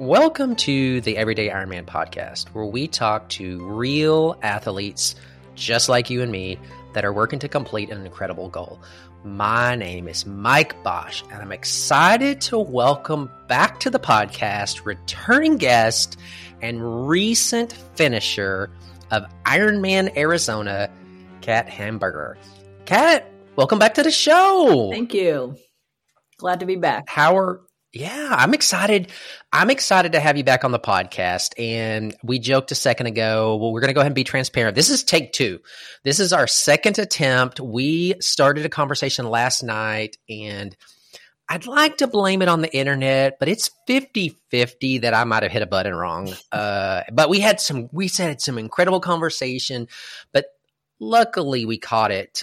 Welcome to the Everyday Ironman podcast, where we talk to real athletes just like you and me that are working to complete an incredible goal. My name is Mike Bosch, and I'm excited to welcome back to the podcast returning guest and recent finisher of Ironman Arizona, Cat Heimburger. Cat, welcome back to the show. Thank you. Glad to be back. I'm excited. I'm excited to have you back on the podcast. And we joked a second ago, well, we're going to go ahead and be transparent. This is take two. This is our second attempt. We started a conversation last night, and I'd like to blame it on the internet, but it's 50-50 that I might have hit a button wrong. But we had some incredible conversation, but luckily we caught it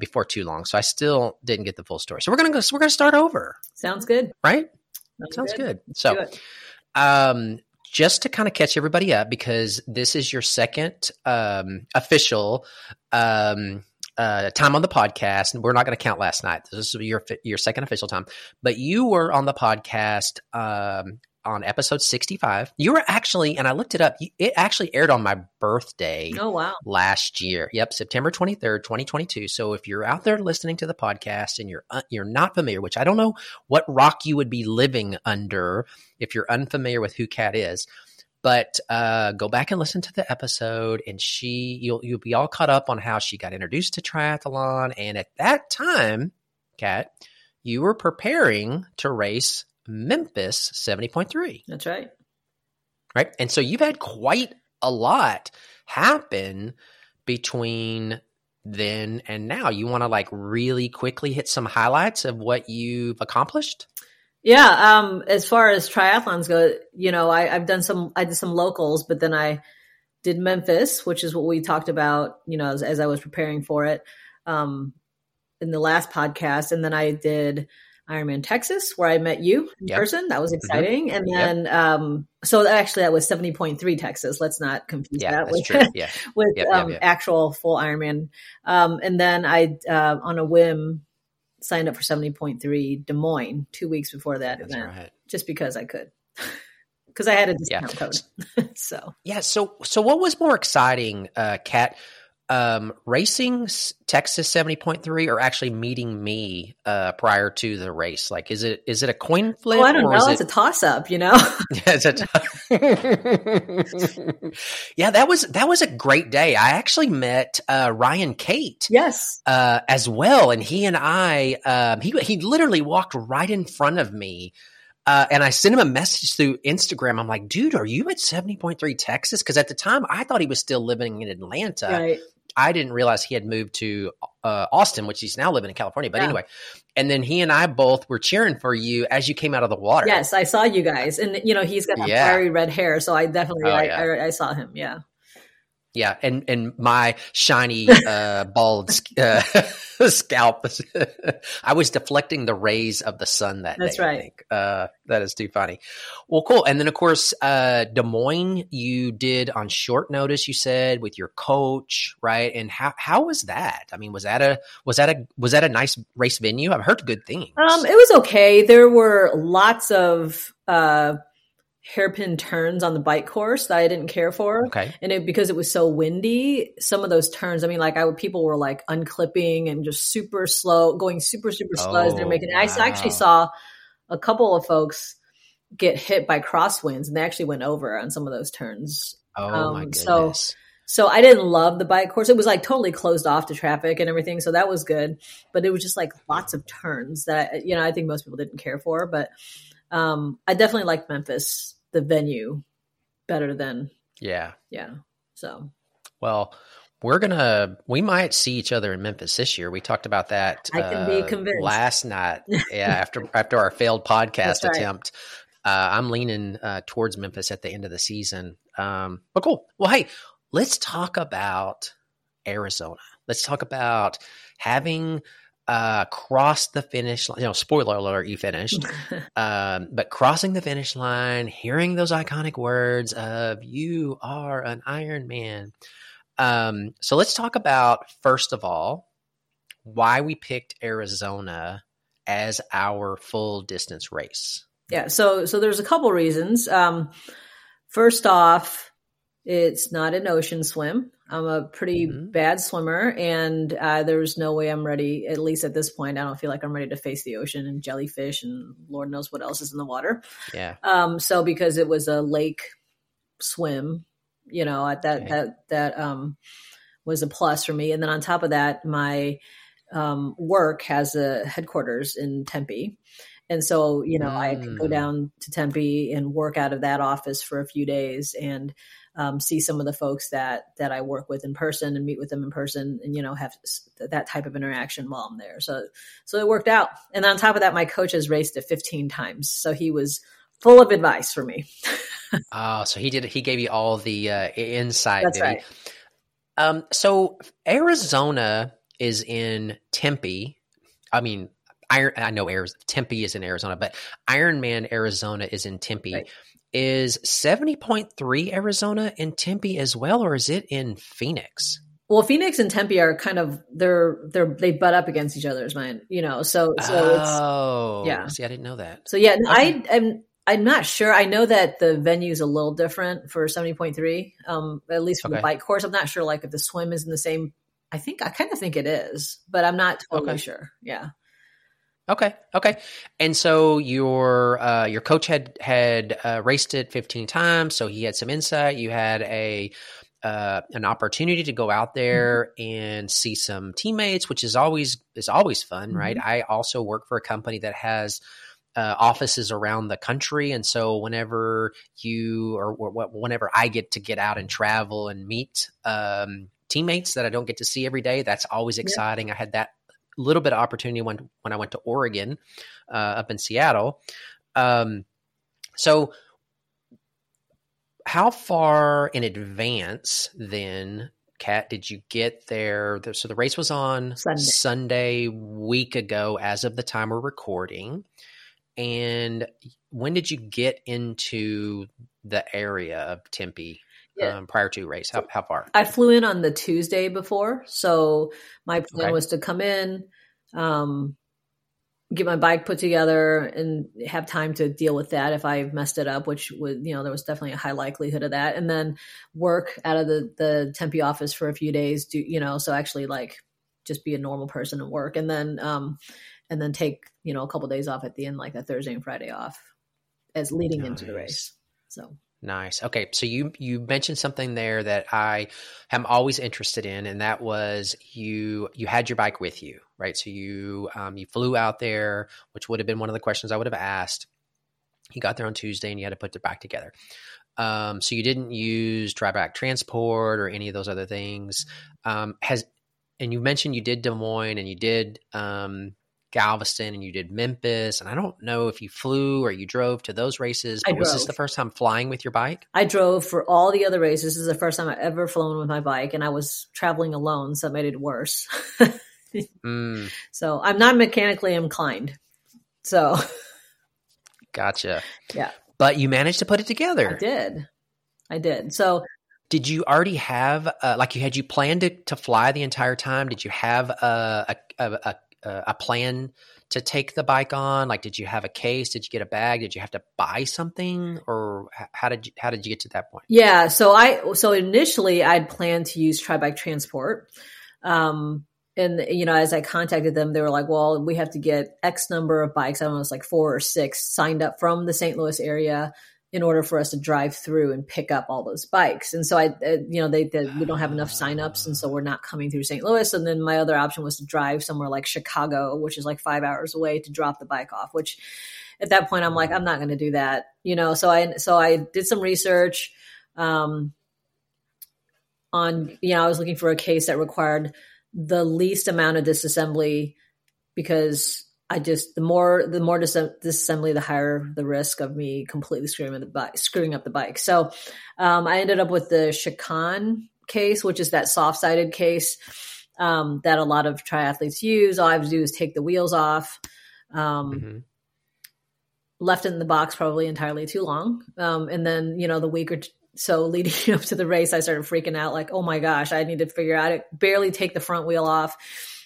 before too long, so I still didn't get the full story. So we're gonna start over. Sounds good, right? Sounds good. So, just to kind of catch everybody up, because this is your second official time on the podcast, and we're not going to count last night. This is your second official time, but you were on the podcast on episode 65. You were actually, and I looked it up, it actually aired on my birthday. Oh, wow. Last year. Yep. September 23rd, 2022. So if you're out there listening to the podcast and you're not familiar, which I don't know what rock you would be living under if you're unfamiliar with who Cat is, but go back and listen to the episode, and you'll be all caught up on how she got introduced to triathlon. And at that time, Cat, you were preparing to race Memphis 70.3. That's right. Right. And so you've had quite a lot happen between then and now. You want to really quickly hit some highlights of what you've accomplished? Yeah. As far as triathlons go, I did some locals, but then I did Memphis, which is what we talked about, as I was preparing for it in the last podcast. And then I did Ironman Texas, where I met you in person. That was exciting. Mm-hmm. And then, that was 70.3 Texas. Let's not confuse that with, actual full Ironman. And then I, on a whim, signed up for 70.3 Des Moines 2 weeks before that event, right, just because I could, because I had a discount code. So what was more exciting, Cat? Racing Texas 70.3, or actually meeting me prior to the race? Is it a coin flip? Oh, I don't know. It's a toss up, That was a great day. I actually met Ryan Kate. Yes. As well, and he and I, he literally walked right in front of me. And I sent him a message through Instagram. I'm like, dude, are you at 70.3 Texas? Because at the time, I thought he was still living in Atlanta. Right. I didn't realize he had moved to Austin, which he's now living in California. But anyway, and then he and I both were cheering for you as you came out of the water. Yes, I saw you guys. And, he's got fiery red hair. So I definitely I saw him. Yeah. Yeah. And my shiny, bald scalp, I was deflecting the rays of the sun that That's day. That's right. I think. That is too funny. Well, cool. And then of course, Des Moines, you did on short notice, you said, with your coach, right? And how was that? I mean, was that a nice race venue? I've heard good things. It was okay. There were lots of, hairpin turns on the bike course that I didn't care for. Okay. And because it was so windy, some of those turns, people were unclipping and just super slow, going super, super slow as they're making it. I actually saw a couple of folks get hit by crosswinds, and they actually went over on some of those turns. Oh my goodness. So I didn't love the bike course. It was totally closed off to traffic and everything. So that was good, but it was just lots of turns that, I think most people didn't care for, but I definitely liked Memphis, the venue, better than So, well, we might see each other in Memphis this year. We talked about that. I can be convinced. Last night, after our failed podcast attempt, I'm leaning towards Memphis at the end of the season. But cool. Well, hey, let's talk about Arizona. Let's talk about having crossed the finish line, spoiler alert, you finished, but crossing the finish line, hearing those iconic words of "you are an Iron Man." So let's talk about, first of all, why we picked Arizona as our full distance race. Yeah. So there's a couple reasons. First off, it's not an ocean swim. I'm a pretty bad swimmer, and there's no way I'm ready. At least at this point, I don't feel like I'm ready to face the ocean and jellyfish and Lord knows what else is in the water. Yeah. So because it was a lake swim, you know, that was a plus for me. And then on top of that, my work has a headquarters in Tempe. And so, you know, I could go down to Tempe and work out of that office for a few days and see some of the folks that I work with in person and meet with them in person and, you know, have that type of interaction while I'm there. So it worked out. And on top of that, my coach has raced it 15 times. So he was full of advice for me. Oh, so he did. He gave you all the insight. That's right. So Arizona is in Tempe. I mean, I know Tempe is in Arizona, but Ironman Arizona is in Tempe. Right. Is 70.3 Arizona in Tempe as well, or is it in Phoenix? Well, Phoenix and Tempe are kind of they butt up against each other, is mine. You know, so it's yeah. See, I didn't know that. So yeah, okay. I'm not sure. I know that the venue's a little different for 70.3, at least for the bike course. I'm not sure like if the swim is in the same. I kind of think it is, but I'm not totally sure. Yeah. Okay. And so your coach had raced it 15 times. So he had some insight. You had an opportunity to go out there and see some teammates, which is always fun, right? I also work for a company that has offices around the country. And so whenever I get to get out and travel and meet teammates that I don't get to see every day, that's always exciting. Yeah. I had that little bit of opportunity when I went to Oregon, up in Seattle. So how far in advance then, Kat, did you get there? So the race was on Sunday week ago as of the time we're recording. And when did you get into the area of Tempe? Prior to race, how far? I flew in on the Tuesday before, so my plan was to come in, get my bike put together, and have time to deal with that if I messed it up, which would, you know, there was definitely a high likelihood of that, and then work out of the Tempe office for a few days, so actually like just be a normal person and work, and then take, you know, a couple of days off at the end, like that Thursday and Friday off as leading into the race. So. Nice. Okay. So you mentioned something there that I am always interested in, and that was you had your bike with you, right? So you flew out there, which would have been one of the questions I would have asked. You got there on Tuesday and you had to put the bike together. So you didn't use dry bike transport or any of those other things. And you mentioned you did Des Moines and you did, Galveston and you did Memphis, and I don't know if you flew or you drove to those races, but was this the first time flying with your bike? I drove for all the other races. This is the first time I've ever flown with my bike, and I was traveling alone, so it made it worse. So I'm not mechanically inclined. So gotcha. Yeah. But you managed to put it together. I did. So did you already have you planned to fly the entire time? Did you have a plan to take the bike on? Like, did you have a case? Did you get a bag? Did you have to buy something, or how did you get to that point? Yeah. So initially I'd planned to use Tri-Bike Transport. And you know, as I contacted them, they were like, well, we have to get X number of bikes. I don't know. It's like 4 or 6 signed up from the St. Louis area in order for us to drive through and pick up all those bikes. And so we don't have enough signups. And so we're not coming through St. Louis. And then my other option was to drive somewhere like Chicago, which is like 5 hours away, to drop the bike off, which at that point I'm like, I'm not going to do that. You know? So I did some research, I was looking for a case that required the least amount of disassembly, because the more disassembly, the higher the risk of me completely screwing up the bike. So I ended up with the Chacon case, which is that soft-sided case that a lot of triathletes use. All I have to do is take the wheels off. Left in the box probably entirely too long. And then, you know, the week or so leading up to the race, I started freaking out like, oh my gosh, I need to figure out it. Barely take the front wheel off.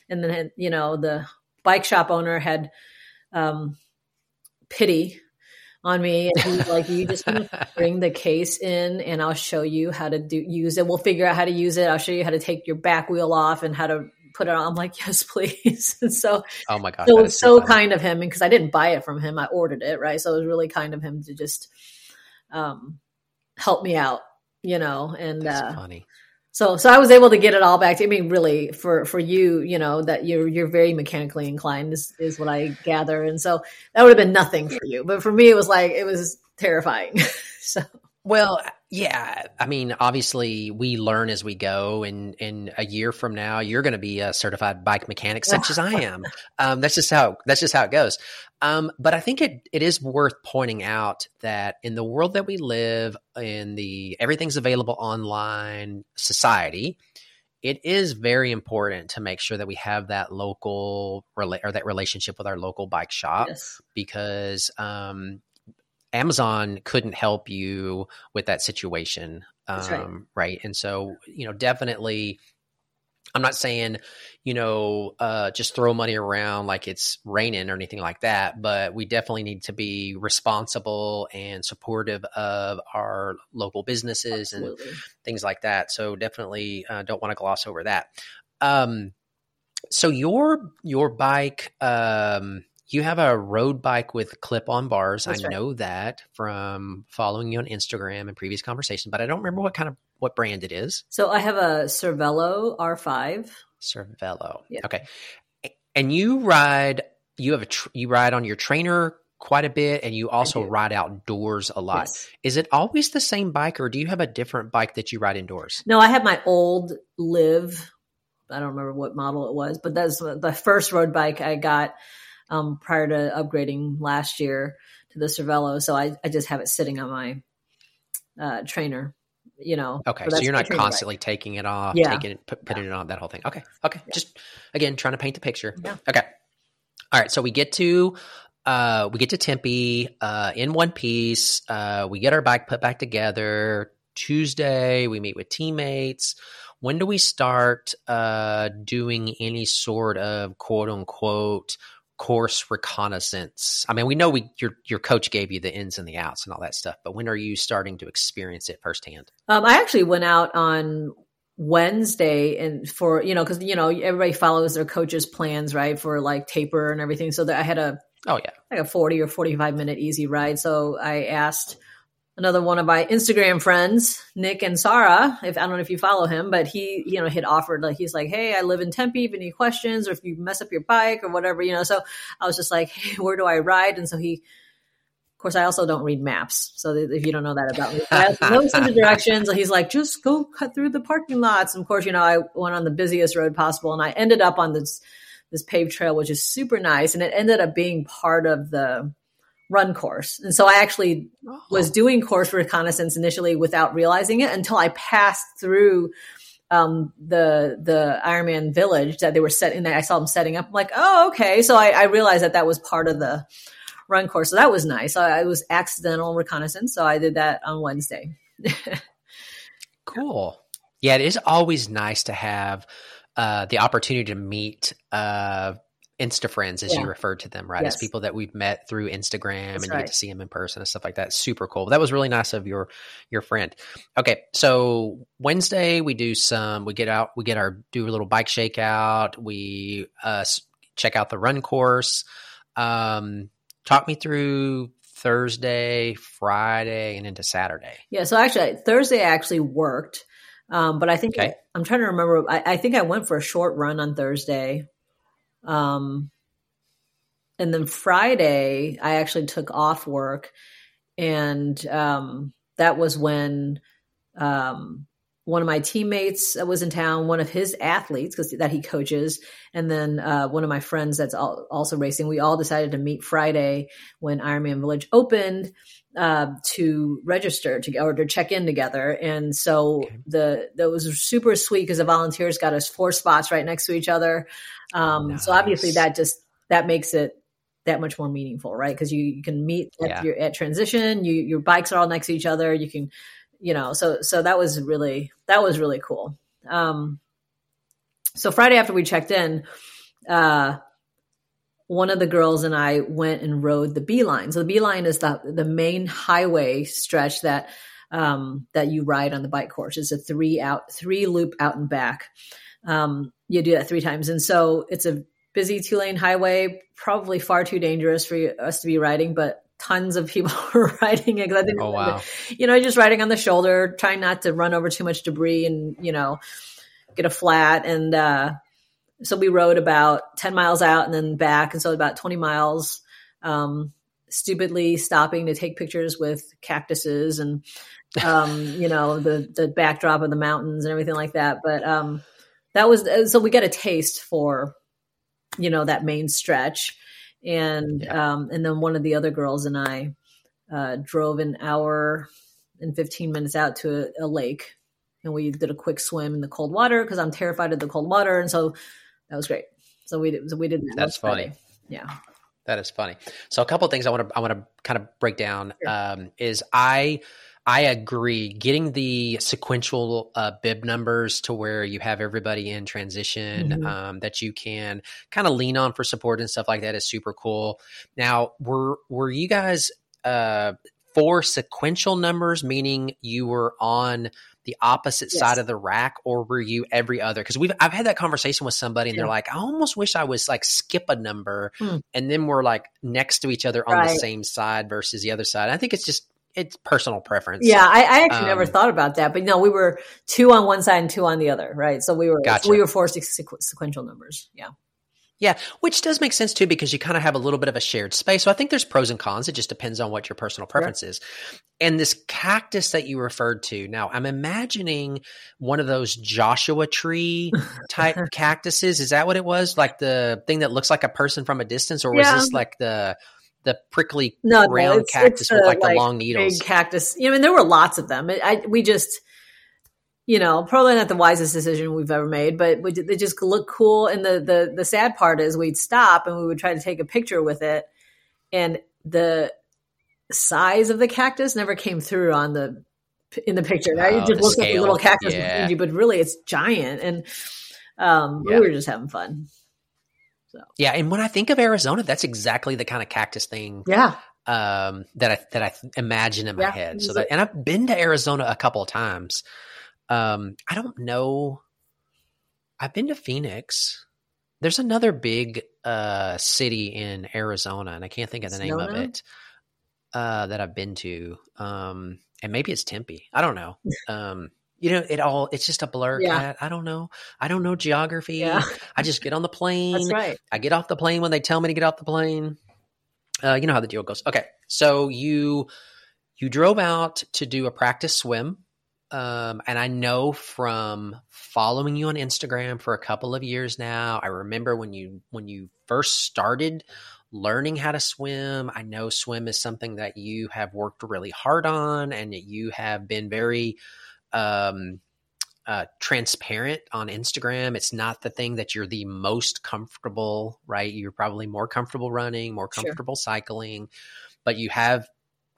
And then, you know, the bike shop owner had pity on me. And he's like, you just bring the case in and I'll show you how to use it. We'll figure out how to use it. I'll show you how to take your back wheel off and how to put it on. I'm like, yes, please. And so, oh my God, so it was so kind of him, because I didn't buy it from him. I ordered it. Right. So it was really kind of him to just help me out, you know, and that's funny. So I was able to get it all back. I mean, really for you, you know, that you're very mechanically inclined is what I gather. And so that would have been nothing for you, but for me, it was like, it was terrifying. So, well, yeah, I mean, obviously we learn as we go, and in a year from now, you're going to be a certified bike mechanic such as I am. That's just how it goes. But I think it is worth pointing out that in the world that we live in, the everything's available online society, it is very important to make sure that we have that local or that relationship with our local bike shop, yes, because, Amazon couldn't help you with that situation. Right. And so, you know, definitely, I'm not saying, you know, just throw money around like it's raining or anything like that, but we definitely need to be responsible and supportive of our local businesses, absolutely, and things like that. So definitely don't want to gloss over that. So your bike, you have a road bike with clip-on bars. That's I know that from following you on Instagram and previous conversations, but I don't remember what brand it is. So I have a Cervélo R5. Cervélo. Yeah. Okay. And you ride on your trainer quite a bit, and you also ride outdoors a lot. Yes. Is it always the same bike, or do you have a different bike that you ride indoors? No, I have my old Liv. I don't remember what model it was, but that's the first road bike I got prior to upgrading last year to the Cervélo. So I just have it sitting on my trainer, you know. Okay, so you're not constantly taking it off, taking it, putting it on, that whole thing. Okay. Yeah. Just, again, trying to paint the picture. Yeah. Okay. All right, so we get to Tempe in one piece. We get our bike put back together. Tuesday, we meet with teammates. When do we start doing any sort of quote-unquote – course reconnaissance? I mean, we know your coach gave you the ins and the outs and all that stuff, but when are you starting to experience it firsthand? I actually went out on Wednesday, and for, you know, cause you know, everybody follows their coach's plans, right? For like taper and everything. So that I had a 40 or 45 minute easy ride. So I asked another one of my Instagram friends, Nick and Sarah, if, I don't know if you follow him, but he, you know, had offered, like, he's like, hey, I live in Tempe. If any questions, or if you mess up your bike or whatever, you know. So I was just like, hey, where do I ride? And so he, of course, I also don't read maps. So if you don't know that about me, I know some directions. He's like, just go cut through the parking lots. And of course, you know, I went on the busiest road possible, and I ended up on this paved trail, which is super nice. And it ended up being part of the run course. And so I actually was doing course reconnaissance initially without realizing it, until I passed through the Ironman village that they were set in there. I saw them setting up. I'm like, oh, okay. So I realized that was part of the run course. So that was nice. It was accidental reconnaissance. So I did that on Wednesday. Cool. Yeah. It is always nice to have the opportunity to meet Insta friends, as you referred to them, right? Yes. As people that we've met through Instagram, and you get to see them in person and stuff like that. Super cool. That was really nice of your friend. Okay. So Wednesday we do a little bike shakeout. We check out the run course. Talk me through Thursday, Friday, and into Saturday. Yeah. So actually Thursday I actually worked. But I think I'm trying to remember. I think I went for a short run on Thursday. And then Friday I actually took off work, and, that was when, one of my teammates was in town, one of his athletes that he coaches. And then, one of my friends that's also racing, we all decided to meet Friday when Ironman Village opened, to register to check in together. And so that was super sweet, because the volunteers got us 4 spots right next to each other. Nice. So obviously that makes it that much more meaningful, right? Cause you can meet at transition, your bikes are all next to each other. You can, you know, so that was really cool. So Friday after we checked in, one of the girls and I went and rode the Beeline. So the Beeline is the main highway stretch that that you ride on the bike course. It's a three loop out and back. You do that three times. And so it's a busy 2-lane highway, probably far too dangerous for us to be riding, but tons of people were riding it. Oh, wow. You know, just riding on the shoulder, trying not to run over too much debris and, you know, get a flat. And so we rode about 10 miles out and then back. And so about 20 miles, stupidly stopping to take pictures with cactuses and, you know, the backdrop of the mountains and everything like that. But that was, so we got a taste for, you know, that main stretch. And, and then one of the other girls and I, drove an hour and 15 minutes out to a lake, and we did a quick swim in the cold water, 'cause I'm terrified of the cold water. And so that was great. So we did that. That's funny. Yeah. That is funny. So a couple of things I want to kind of break down, is I agree. Getting the sequential bib numbers to where you have everybody in transition, that you can kind of lean on for support and stuff like that is super cool. Now, were you guys for sequential numbers, meaning you were on the opposite side of the rack, or were you every other? Because I've had that conversation with somebody, and they're like, I almost wish I was like skip a number, and then we're like next to each other on the same side versus the other side. I think it's just. It's personal preference. Yeah. I actually never thought about that, but no, we were 2 on one side and 2 on the other. Right. So we were forced to sequential numbers. Yeah. Yeah. Which does make sense too, because you kind of have a little bit of a shared space. So I think there's pros and cons. It just depends on what your personal preference is. And this cactus that you referred to, now I'm imagining one of those Joshua tree type cactuses. Is that what it was? Like the thing that looks like a person from a distance, or was this like the prickly round cactus with like the long needles? Big cactus. You know, I mean, there were lots of them. We just, you know, probably not the wisest decision we've ever made, but they just look cool. And the sad part is we'd stop and we would try to take a picture with it, and the size of the cactus never came through in the picture. Right? It just looks like a little cactus, but really it's giant. And we were just having fun. So. Yeah. And when I think of Arizona, that's exactly the kind of cactus thing that I imagine in my head. So that, and I've been to Arizona a couple of times. I don't know. I've been to Phoenix. There's another big city in Arizona, and I can't think of the name of it that I've been to. And maybe it's Tempe. I don't know. You know, it's just a blur. Yeah. I don't know geography. Yeah. I just get on the plane. That's right. I get off the plane when they tell me to get off the plane. You know how the deal goes. Okay. So you drove out to do a practice swim. And I know from following you on Instagram for a couple of years now, I remember when you first started learning how to swim. I know swim is something that you have worked really hard on, and that you have been very transparent on Instagram. It's not the thing that you're the most comfortable, right? You're probably more comfortable running, more comfortable cycling, but you have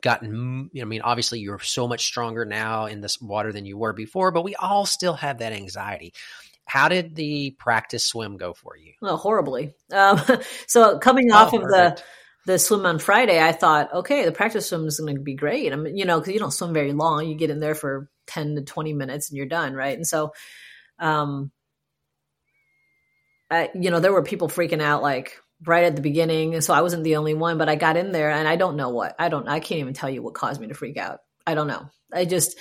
gotten, you know, I mean, obviously you're so much stronger now in this water than you were before, but we all still have that anxiety. How did the practice swim go for you? Well, horribly. So coming off of the swim on Friday, I thought, okay, the practice swim is going to be great. I mean, you know, 'cause you don't swim very long. You get in there for 10 to 20 minutes and you're done. Right. And so, you know, there were people freaking out like right at the beginning. And so I wasn't the only one, but I got in there and I can't even tell you what caused me to freak out. I don't know. I just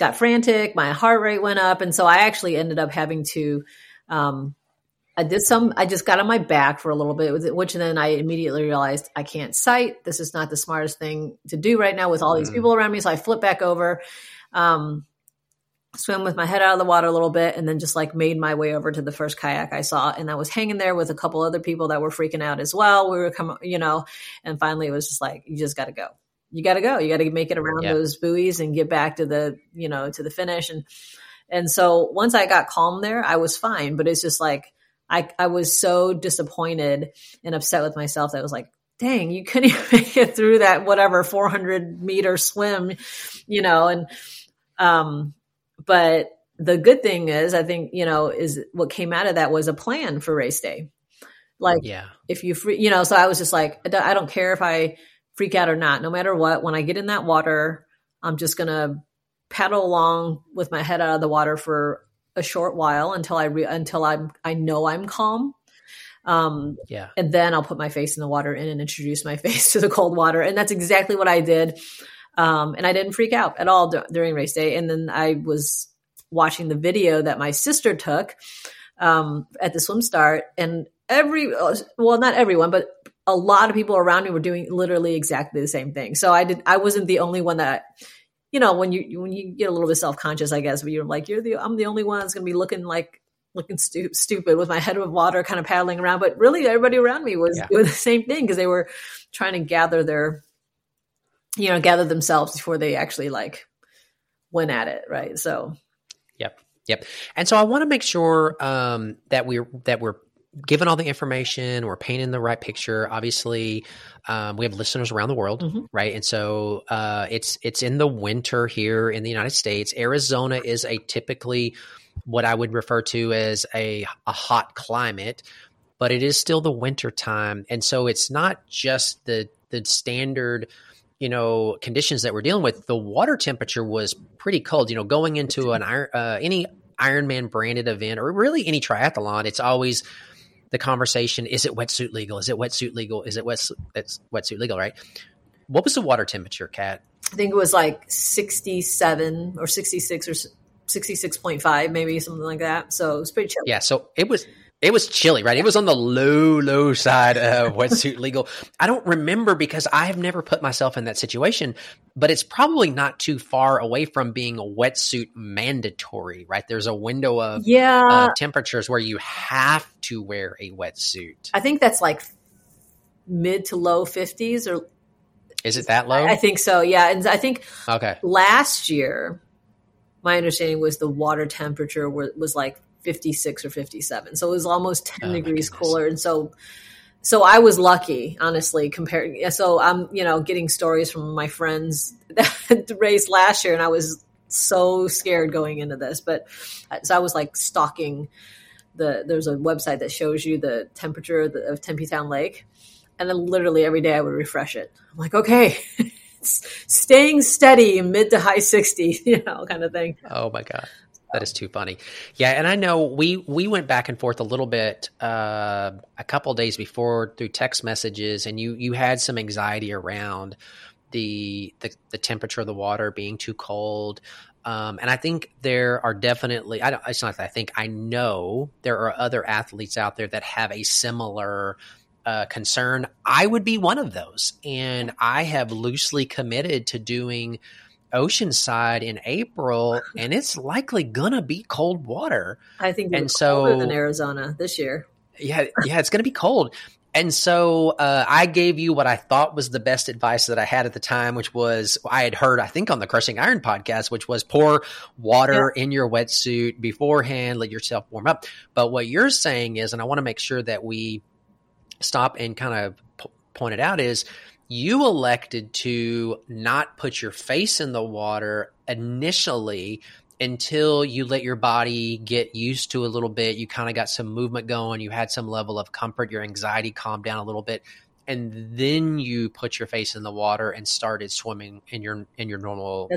got frantic. My heart rate went up. And so I actually ended up having to, I just got on my back for a little bit, which then I immediately realized I can't sight. This is not the smartest thing to do right now with all these people around me. So I flipped back over, swim with my head out of the water a little bit, and then just like made my way over to the first kayak I saw. And I was hanging there with a couple other people that were freaking out as well. We were you know, and finally it was just like, you just got to go. You got to go. You got to make it around those buoys and get back to the, you know, to the finish. And so once I got calm there, I was fine, but it's just like, I was so disappointed and upset with myself that I was like, dang, you couldn't even make it through that, whatever, 400 meter swim, you know? And, but the good thing is, I think, you know, is what came out of that was a plan for race day. Like, if you free, you know, so I was just like, I don't care if I freak out or not, no matter what, when I get in that water, I'm just going to paddle along with my head out of the water for a short while until I know I'm calm. And then I'll put my face in the water and introduce my face to the cold water. And that's exactly what I did. And I didn't freak out at all during race day. And then I was watching the video that my sister took at the swim start, and not everyone, but a lot of people around me were doing literally exactly the same thing. So I wasn't the only one that, you know, when you get a little bit self-conscious, I guess, but you're like, I'm the only one that's going to be looking stupid with my head of water, kind of paddling around. But really everybody around me was doing the same thing, because they were trying to gather themselves before they actually went at it. Right. So. Yep. And so I want to make sure that we're given all the information, we're painting the right picture. Obviously, we have listeners around the world, right? And so it's in the winter here in the United States. Arizona is typically what I would refer to as a hot climate, but it is still the winter time. And so it's not just the standard, you know, conditions that we're dealing with. The water temperature was pretty cold. You know, going into any Ironman branded event, or really any triathlon, it's always the conversation, is it wetsuit legal, right? What was the water temperature, Kat? I think it was 67 or 66 or 66.5, maybe, something like that. So it was pretty chilly. Yeah, so it was chilly, right? It was on the low side of wetsuit legal. I don't remember, because I have never put myself in that situation, but it's probably not too far away from being a wetsuit mandatory, right? There's a window of temperatures where you have to wear a wetsuit. I think that's mid to low 50s, or is it that low? I think so. Yeah. And I think last year, my understanding was the water temperature was 56 or 57. So it was almost 10 degrees cooler. And so I was lucky, honestly, compared. So I'm, getting stories from my friends that raced last year, and I was so scared going into this, but so I was stalking there's a website that shows you the temperature of Tempe Town Lake. And then literally every day I would refresh it. I'm like, okay, staying steady mid to high 60, kind of thing. Oh my God. That is too funny. Yeah. And I know we went back and forth a little bit, a couple of days before, through text messages, and you had some anxiety around the temperature of the water being too cold. And I think there are definitely, it's not that I think, I know there are other athletes out there that have a similar concern. I would be one of those. And I have loosely committed to doing Oceanside in April, and it's likely gonna be cold water. I think it's colder than Arizona this year. Yeah, it's gonna be cold. And so I gave you what I thought was the best advice that I had at the time, which was, I had heard, I think, on the Crushing Iron podcast, which was pour water in your wetsuit beforehand, let yourself warm up. But what you're saying is, and I want to make sure that we stop and kind of point it out, is you elected to not put your face in the water initially until you let your body get used to a little bit. You kind of got some movement going. You had some level of comfort. Your anxiety calmed down a little bit. And then you put your face in the water and started swimming in your normal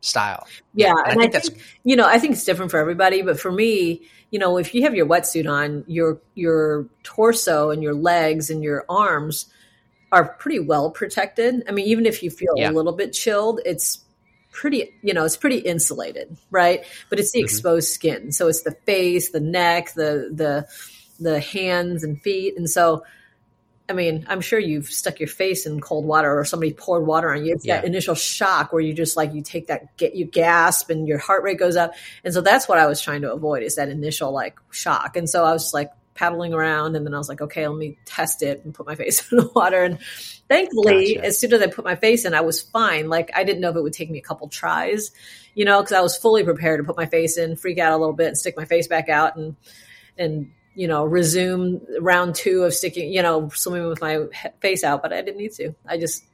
style. Yeah. And I think it's different for everybody. But for me, if you have your wetsuit on, your torso and your legs and your arms are pretty well protected. I mean, even if you feel a little bit chilled, it's pretty, it's pretty insulated, right? But it's the exposed skin. So it's the face, the neck, the hands and feet. And so, I mean, I'm sure you've stuck your face in cold water, or somebody poured water on you. It's that initial shock where you just you take that, you gasp and your heart rate goes up. And so that's what I was trying to avoid, is that initial shock. And so I was just paddling around, and then I was okay, let me test it and put my face in the water. And thankfully, as soon as I put my face in, I was fine. I didn't know if it would take me a couple tries, because I was fully prepared to put my face in, freak out a little bit, and stick my face back out, and resume round two of sticking, swimming with my face out. But I didn't need to. I just,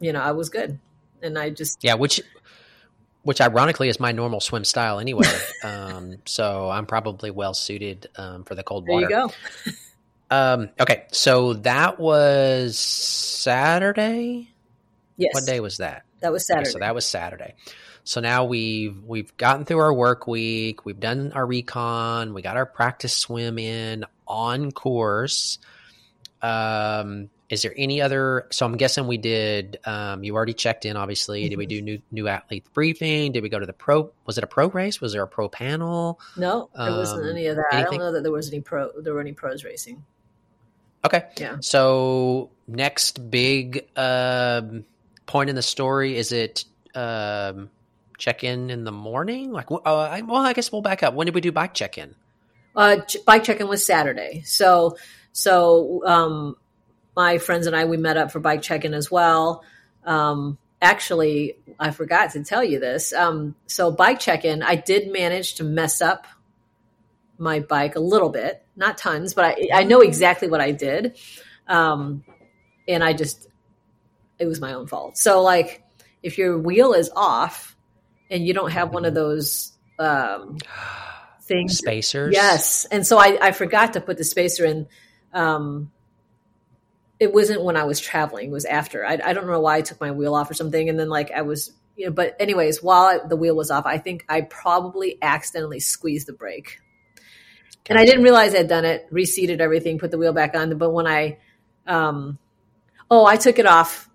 I was good, and I just which ironically is my normal swim style anyway. So I'm probably well suited for the cold water. There you go. Okay, so that was Saturday? Yes. What day was that? That was Saturday. Okay, so that was Saturday. So now we've gotten through our work week. We've done our recon. We got our practice swim in on course. Is there any other? So I'm guessing we did. You already checked in, obviously. Mm-hmm. Did we do new athlete briefing? Did we go to the pro? Was it a pro race? Was there a pro panel? No, there wasn't any of that. Anything? I don't know that there was any pro. There were any pros racing. Okay. Yeah. So next big point in the story is it check in the morning? Like, I guess we'll back up. When did we do bike check in? Bike check in was Saturday. So my friends and I, we met up for bike check-in as well. Actually, I forgot to tell you this. So bike check-in, I did manage to mess up my bike a little bit, not tons, but I know exactly what I did. And it was my own fault. So like if your wheel is off and you don't have one of those things. Spacers. Yes. And so I forgot to put the spacer in. It wasn't when I was traveling. It was after. I don't know why I took my wheel off or something. And then like I was, but anyways, while the wheel was off, I think I probably accidentally squeezed the brake. Gotcha. And I didn't realize I'd done it, reseated everything, put the wheel back on. But when I took it off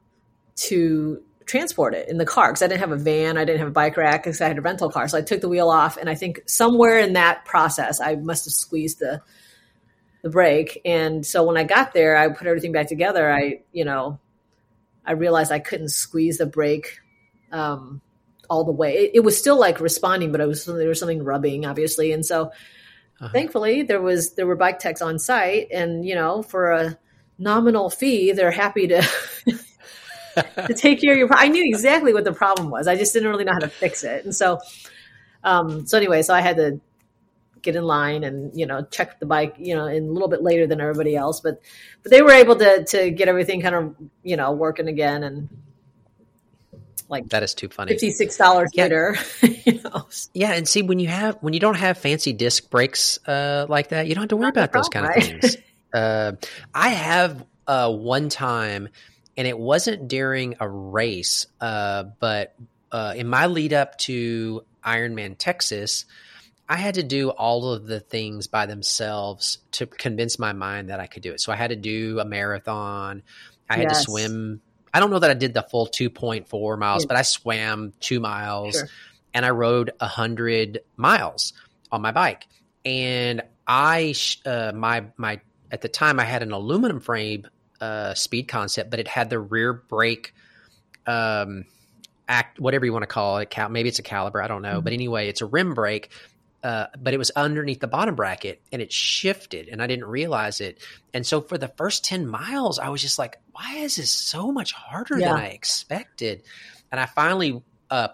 to transport it in the car because I didn't have a van. I didn't have a bike rack because I had a rental car. So I took the wheel off. And I think somewhere in that process, I must have squeezed the break. And so when I got there, I put everything back together. I realized I couldn't squeeze the brake all the way. It was still like responding, but there was something rubbing, obviously. And so thankfully there were bike techs on site, and for a nominal fee, they're happy to to take care of your problem. I knew exactly what the problem was. I just didn't really know how to fix it. And so, so I had to get in line and, check the bike, and a little bit later than everybody else, but they were able to get everything kind of, working again. And like, that is too funny. $56 later. Yeah. And see, when you don't have fancy disc brakes like that, you don't have to worry about those kind of things. I have one time, and it wasn't during a race, but in my lead up to Ironman Texas, I had to do all of the things by themselves to convince my mind that I could do it. So I had to do a marathon. I had to swim. I don't know that I did the full 2.4 miles, but I swam 2 miles and I rode 100 miles on my bike. And at the time I had an aluminum frame, Speed Concept, but it had the rear brake, whatever you want to call it. Maybe it's a caliper. I don't know. Mm-hmm. But anyway, it's a rim brake. But it was underneath the bottom bracket and it shifted and I didn't realize it. And so for the first 10 miles, I was just like, why is this so much harder than I expected? And I finally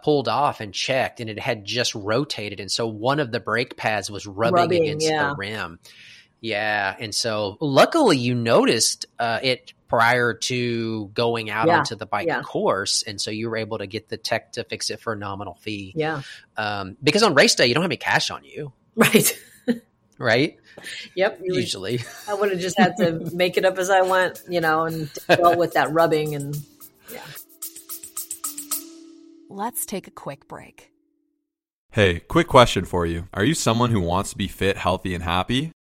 pulled off and checked, and it had just rotated. And so one of the brake pads was rubbing against the rim. Yeah. And so luckily you noticed it prior to going out onto the bike course. And so you were able to get the tech to fix it for a nominal fee. Yeah. Because on race day, you don't have any cash on you. Right. Right. Yep. Usually. I would have just had to make it up as I went, and deal with that rubbing and yeah. Let's take a quick break. Hey, quick question for you. Are you someone who wants to be fit, healthy, and happy?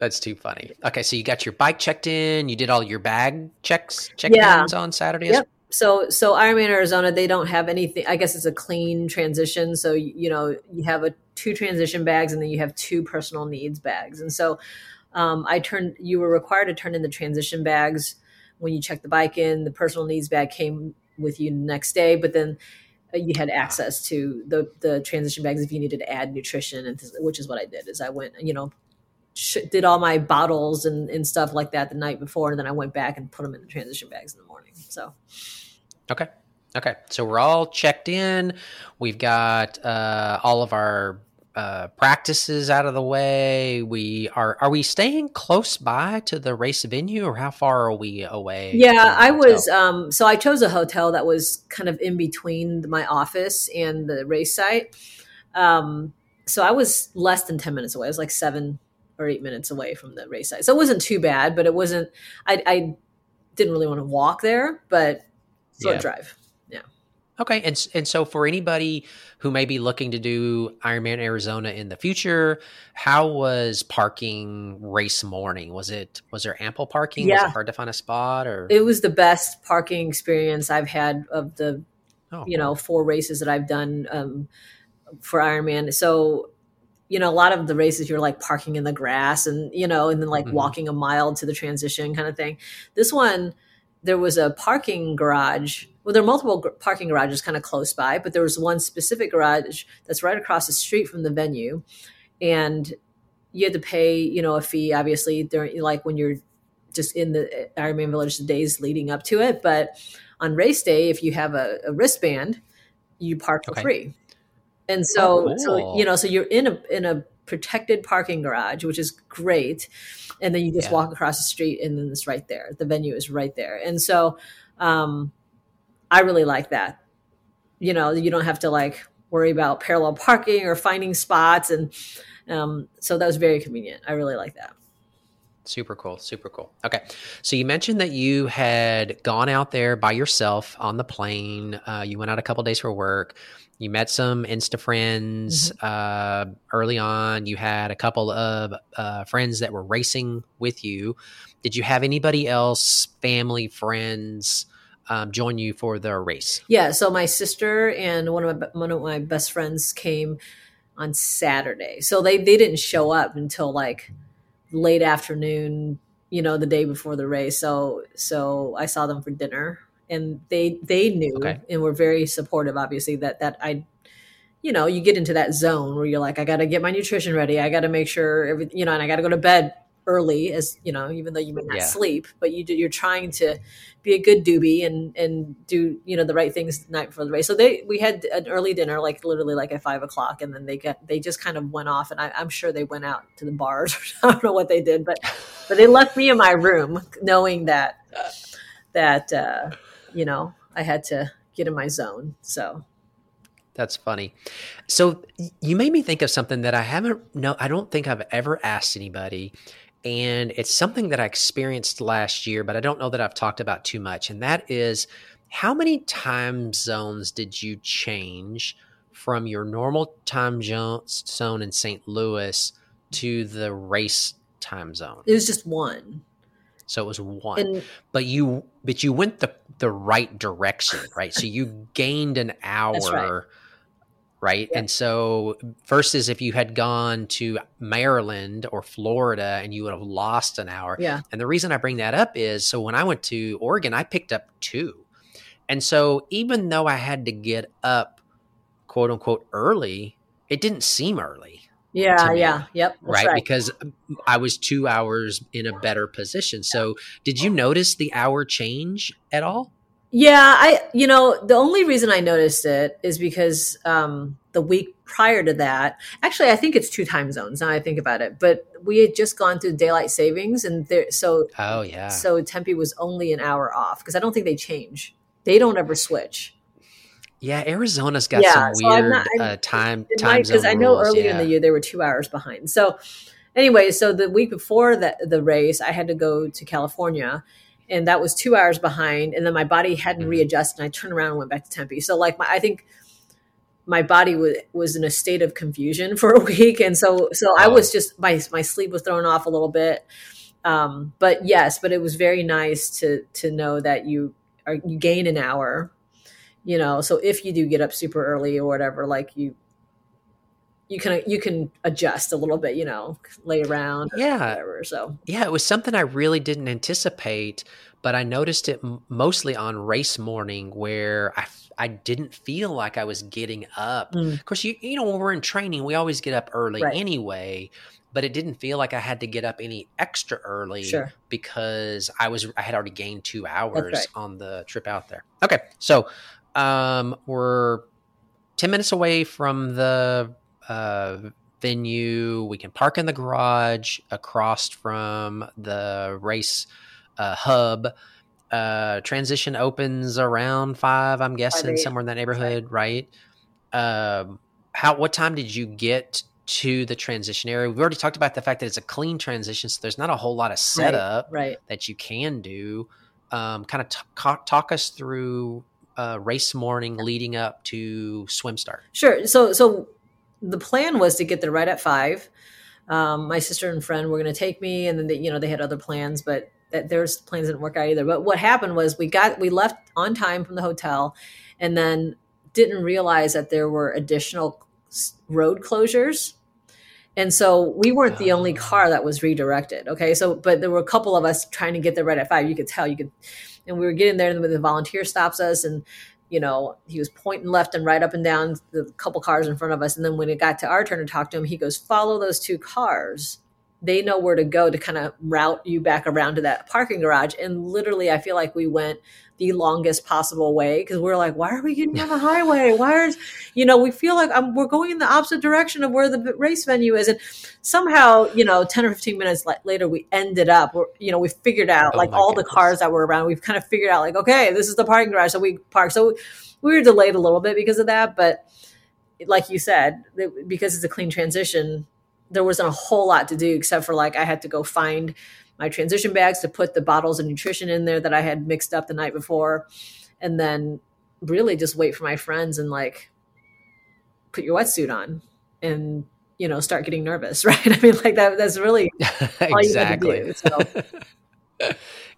That's too funny. Okay, so you got your bike checked in. You did all your bag check-ins on Saturday. Yep. So Ironman Arizona, they don't have anything. I guess it's a clean transition. So you have two transition bags, and then you have two personal needs bags. And so you were required to turn in the transition bags when you checked the bike in. The personal needs bag came with you the next day, but then you had access to the transition bags if you needed to add nutrition, which is what I did. Is I went did all my bottles and stuff like that the night before. And then I went back and put them in the transition bags in the morning. So, okay. So we're all checked in. We've got all of our practices out of the way. We are we staying close by to the race venue, or how far are we away? Yeah, I was, so I chose a hotel that was kind of in between my office and the race site. So I was less than 10 minutes away. I was like 7 or 8 minutes away from the race site. So it wasn't too bad, but it wasn't, I didn't really want to walk there, but still drive. Okay. And so for anybody who may be looking to do Ironman Arizona in the future, how was parking race morning? Was there ample parking? Yeah. Was it hard to find a spot, or? It was the best parking experience I've had of the, four races that I've done for Ironman. So, a lot of the races you're like parking in the grass and, and then like walking a mile to the transition kind of thing. This one, there was a parking garage. Well, there are multiple parking garages kind of close by, but there was one specific garage that's right across the street from the venue. And you had to pay, a fee, obviously, during, like when you're just in the Ironman Village the days leading up to it. But on race day, if you have a wristband, you park for free. And so, so you're in a protected parking garage, which is great. And then you just walk across the street and then it's right there. The venue is right there. And so, I really like that. You don't have to like worry about parallel parking or finding spots. And so that was very convenient. I really like that. Super cool. Okay. So you mentioned that you had gone out there by yourself on the plane. You went out a couple of days for work. You met some Insta friends early on. You had a couple of friends that were racing with you. Did you have anybody else, family, friends, join you for the race? Yeah. So my sister and one of my best friends came on Saturday. So they didn't show up until like late afternoon, the day before the race. So I saw them for dinner, and they knew and were very supportive, obviously, that I, you get into that zone where you're like, I got to get my nutrition ready. I got to make sure everything, and I got to go to bed early, as even though you may not sleep, but you're trying to be a good doobie and do the right things the night before the race. So we had an early dinner, like literally like at 5 o'clock, and then they just kind of went off, and I'm sure they went out to the bars. I don't know what they did, but they left me in my room, knowing that I had to get in my zone. So. That's funny. So you made me think of something that I don't think I've ever asked anybody. And it's something that I experienced last year, but I don't know that I've talked about too much. And that is, how many time zones did you change from your normal time zone in St. Louis to the race time zone? It was just one. So it was one, but you went the right direction, right? So you gained an hour. That's right. Right. Yeah. And so versus if you had gone to Maryland or Florida and you would have lost an hour. Yeah. And the reason I bring that up is, so when I went to Oregon, I picked up 2. And so even though I had to get up, quote unquote, early, it didn't seem early. Yeah. Yeah. Yep. Right. Because I was 2 hours in a better position. So did you notice the hour change at all? Yeah, the only reason I noticed it is because the week prior to that, actually, I think it's 2 time zones now I think about it, but we had just gone through daylight savings, and so Tempe was only an hour off, because I don't think they change. They don't ever switch. Yeah, Arizona's got some weird time zone rules. Because I know earlier in the year they were 2 hours behind. So anyway, so the week before the race, I had to go to California. And that was 2 hours behind. And then my body hadn't readjusted. And I turned around and went back to Tempe. So like I think my body was in a state of confusion for a week. And so I was just, my sleep was thrown off a little bit. But it was very nice to know that you gain an hour, so if you do get up super early or whatever, like you can adjust a little bit, lay around. Yeah. Whatever, so yeah, it was something I really didn't anticipate, but I noticed it mostly on race morning, where I didn't feel like I was getting up. Of course, when we're in training, we always get up early anyway. but it didn't feel like I had to get up any extra early because I had already gained 2 hours on the trip out there. Okay. So, we're 10 minutes away from the, venue. We can park in the garage across from the race, hub. Transition opens around 5, I'm guessing, somewhere in that neighborhood, right? What time did you get to the transition area? We've already talked about the fact that it's a clean transition, so there's not a whole lot of setup that you can do. Kind of talk us through race morning leading up to swim start. Sure. So the plan was to get there right at 5. My sister and friend were going to take me, and then they had other plans, but that their plans didn't work out either. But what happened was we left on time from the hotel and then didn't realize that there were additional road closures. And so we weren't the only car that was redirected. Okay. So, but there were a couple of us trying to get there right at 5. You could tell and we were getting there and the volunteer stops us and, he was pointing left and right, up and down the couple cars in front of us. And then when it got to our turn to talk to him, he goes, "Follow those 2 cars. They know where to go to kind of route you back around to that parking garage." And literally, I feel like we went the longest possible way because we're like, why are we getting on the highway? We feel like we're going in the opposite direction of where the race venue is. And somehow, 10 or 15 minutes later, we ended up, we figured out the cars that were around. We've kind of figured out okay, this is the parking garage. So we parked. So we were delayed a little bit because of that. But like you said, because it's a clean transition, there wasn't a whole lot to do except for I had to go find my transition bags to put the bottles of nutrition in there that I had mixed up the night before. And then really just wait for my friends and put your wetsuit on and, start getting nervous. Right. I mean, that's really all exactly. You had to do. So.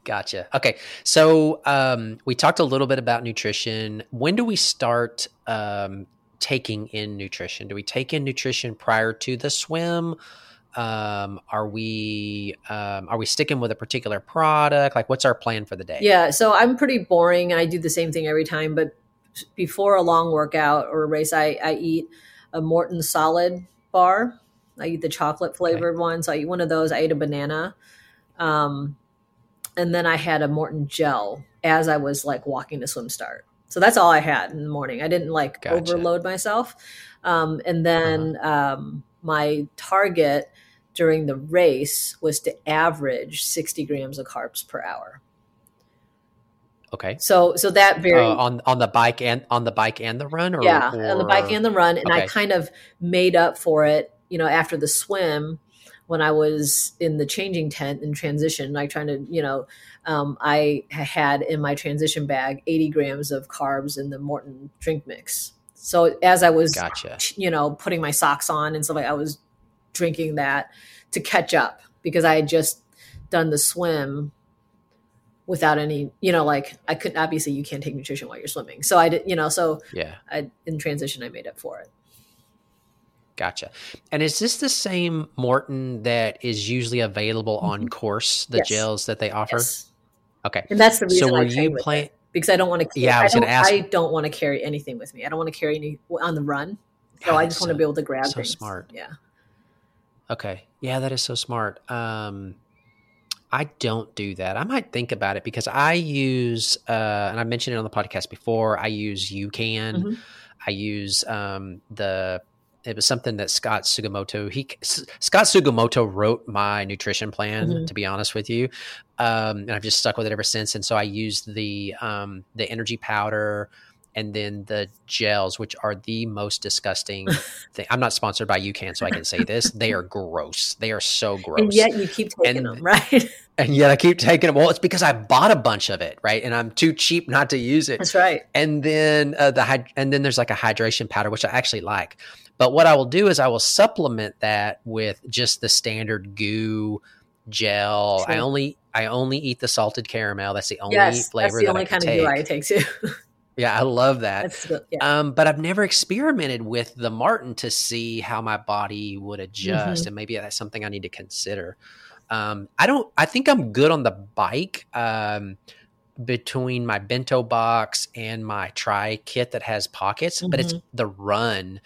Gotcha. Okay. So, we talked a little bit about nutrition. When do we start, taking in nutrition? Do we take in nutrition prior to the swim? Are we sticking with a particular product? What's our plan for the day? Yeah. So I'm pretty boring. I do the same thing every time, but before a long workout or a race, I eat a Maurten solid bar. I eat the chocolate flavored one. So I eat one of those. I ate a banana. And then I had a Maurten gel as I was walking to swim start. So that's all I had in the morning. I didn't overload myself. And then my target during the race was to average 60 grams of carbs per hour. Okay. So that varied on the bike and the run on the bike and the run. And I kind of made up for it, after the swim when I was in the changing tent in transition, I had in my transition bag 80 grams of carbs in the Maurten drink mix. So as I was, putting my socks on and stuff, I was drinking that to catch up because I had just done the swim without any, I couldn't, obviously you can't take nutrition while you're swimming. So I did, in transition, I made up for it. Gotcha. And is this the same Maurten that is usually available on course, the gels that they offer? Yes. Okay. And that's the reason because I don't want to carry, I don't want to carry anything with me. I don't want to carry any on the run. So I just want to be able to grab things. So smart. Yeah. Okay. Yeah, that is so smart. I don't do that. I might think about it because I use, and I mentioned it on the podcast before, I use UCAN. Mm-hmm. I use it was something that Scott Sugimoto, wrote my nutrition plan, to be honest with you. And I've just stuck with it ever since. And so I used the energy powder and then the gels, which are the most disgusting thing. I'm not sponsored by UCAN, so I can say this. They are gross. They are so gross. And yet you keep taking them, right? And yet I keep taking them. Well, it's because I bought a bunch of it, right? And I'm too cheap not to use it. That's right. And then and then there's a hydration powder, which I actually like. But what I will do is I will supplement that with just the standard goo gel. True. I only eat the salted caramel. That's the only flavor that's the only kind of goo I take too. Yeah, I love that. But I've never experimented with the Maurten to see how my body would adjust, and maybe that's something I need to consider. I think I'm good on the bike. Between my bento box and my tri kit that has pockets, but it's the run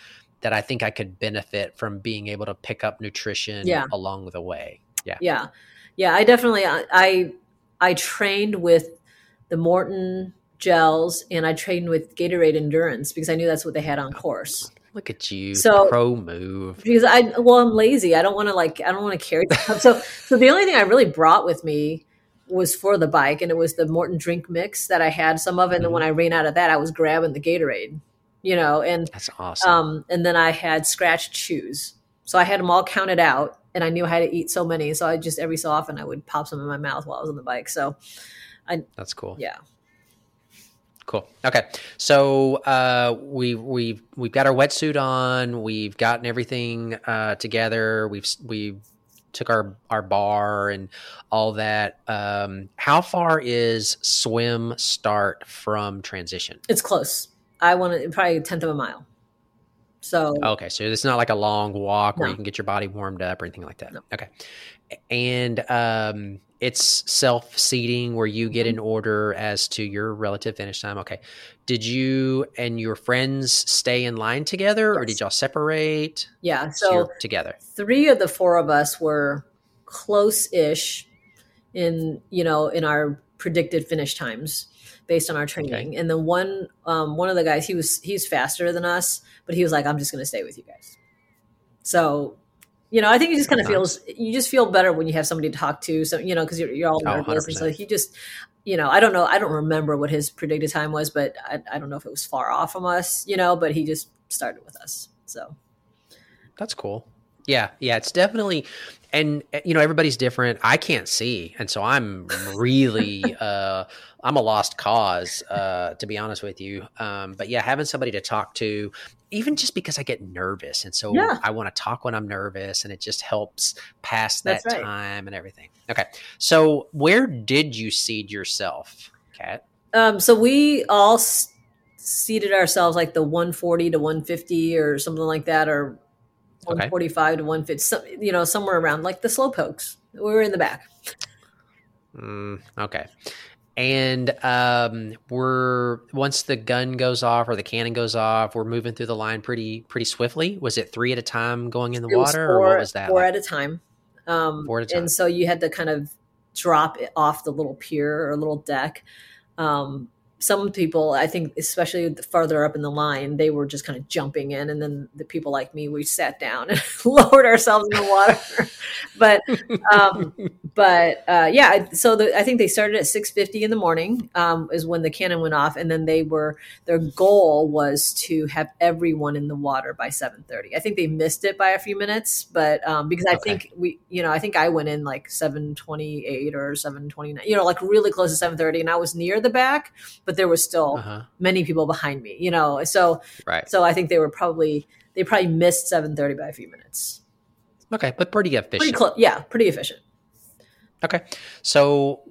that I think I could benefit from being able to pick up nutrition along the way. Yeah. I definitely, I trained with the Maurten gels and I trained with Gatorade Endurance because I knew that's what they had on course. Look at you, so, pro move. Because I'm lazy. I don't want to carry stuff. So the only thing I really brought with me was for the bike, and it was the Maurten drink mix that I had some of. And then when I ran out of that, I was grabbing the Gatorade, and that's awesome. And then I had scratched shoes. So I had them all counted out and I knew how to eat so many. So I just, every so often I would pop some in my mouth while I was on the bike. So that's cool. Yeah. Cool. Okay. So, we've got our wetsuit on, we've gotten everything, together. We've took our bar and all that. How far is swim start from transition? It's close. I want to probably 1/10 of a mile. So, okay. So it's not like a long walk where you can get your body warmed up or anything like that. No. Okay. And, it's self-seating where you get an order as to your relative finish time. Okay. Did you and your friends stay in line together or did y'all separate? Yeah. So together. 3 of the 4 of us were close-ish in our predicted finish times based on our training. Okay. And then one of the guys, he's faster than us, but he was like, I'm just going to stay with you guys. So I think it just kind of you just feel better when you have somebody to talk to. So, cause you're all nervous. And so he just, I don't know. I don't remember what his predicted time was, but I don't know if it was far off from us, but he just started with us. So that's cool. Yeah. Yeah. It's definitely, and everybody's different. I can't see. And so I'm really, I'm a lost cause, to be honest with you. But yeah, having somebody to talk to, even just because I get nervous. And so I want to talk when I'm nervous, and it just helps pass that time and everything. Okay. So where did you seed yourself, Kat? So we all seeded ourselves like the 140 to 150 or something like that, or 145 to 150, somewhere around like the slow pokes. We were in the back. Okay. And once the gun goes off or the cannon goes off, we're moving through the line pretty swiftly. Was it 3 at a time going in the water, or what was that? 4 at a time. 4 at a time. And so you had to kind of drop it off the little pier or little deck. Some people, I think, especially the farther up in the line, they were just kind of jumping in. And then the people like me, we sat down and lowered ourselves in the water. Yeah, so I think they started at 6:50 in the morning is when the cannon went off. And then their goal was to have everyone in the water by 7:30. I think they missed it by a few minutes, but because I think I think I went in like 7:28 or 7:29, like really close to 7:30, and I was near the back, but there was still many people behind me, So I think they probably missed 7:30 by a few minutes. Okay, but pretty efficient. Pretty close. Yeah, pretty efficient. Okay. So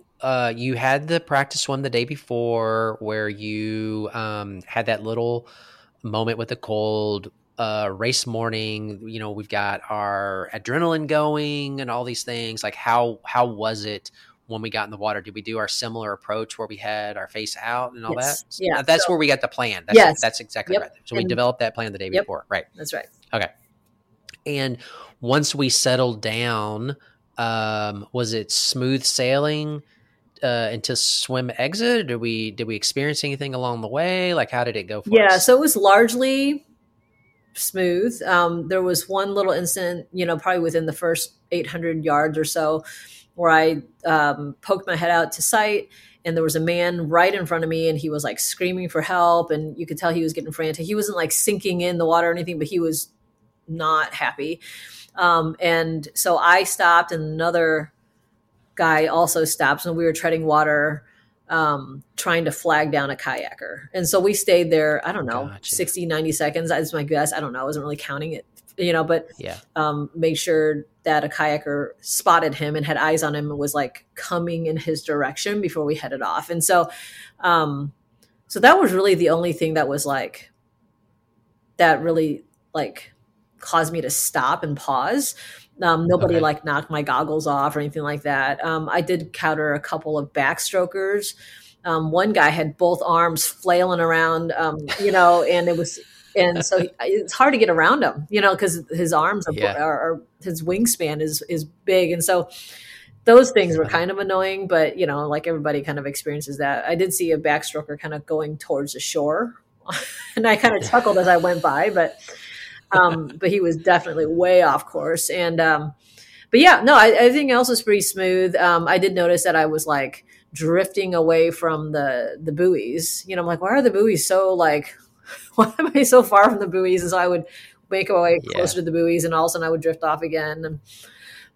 you had the practice one the day before where you had that little moment with the cold race morning. We've got our adrenaline going and all these things. Like how was it when we got in the water? Did we do our similar approach where we had our face out and all that? Yeah. That's where we got the plan. That's exactly right. So we developed that plan the day before. Right. That's right. Okay. And once we settled down, was it smooth sailing until swim exit? Or did we experience anything along the way? Like, how did it go for us? Yeah, so it was largely smooth. There was one little incident, probably within the first 800 yards or so, where I poked my head out to sight, and there was a man right in front of me, and he was like screaming for help, and you could tell he was getting frantic. He wasn't like sinking in the water or anything, but he was not happy. And so I stopped, and another guy also stops, and we were treading water, trying to flag down a kayaker. And so we stayed there, I don't know, 60, 90 seconds. That's my guess. I don't know. I wasn't really counting it, but made sure that a kayaker spotted him and had eyes on him and was like coming in his direction before we headed off. And so, so that was really the only thing that was like, that really like, caused me to stop and pause. Nobody like knocked my goggles off or anything like that. I did counter a couple of backstrokers. One guy had both arms flailing around, and it was And so it's hard to get around him, you know, because his arms are, yeah. are his wingspan is big. And so those things were kind of annoying, but, you know, like everybody kind of experiences that. I did see a backstroker kind of going towards the shore and I kind of chuckled as I went by, but he was definitely way off course. And, but yeah, no, everything else was pretty smooth. I did notice that I was like drifting away from the buoys, you know, I'm like, why are the buoys so like, why am I so far from the buoys? And so I would make my way closer to the buoys and all of a sudden I would drift off again. And,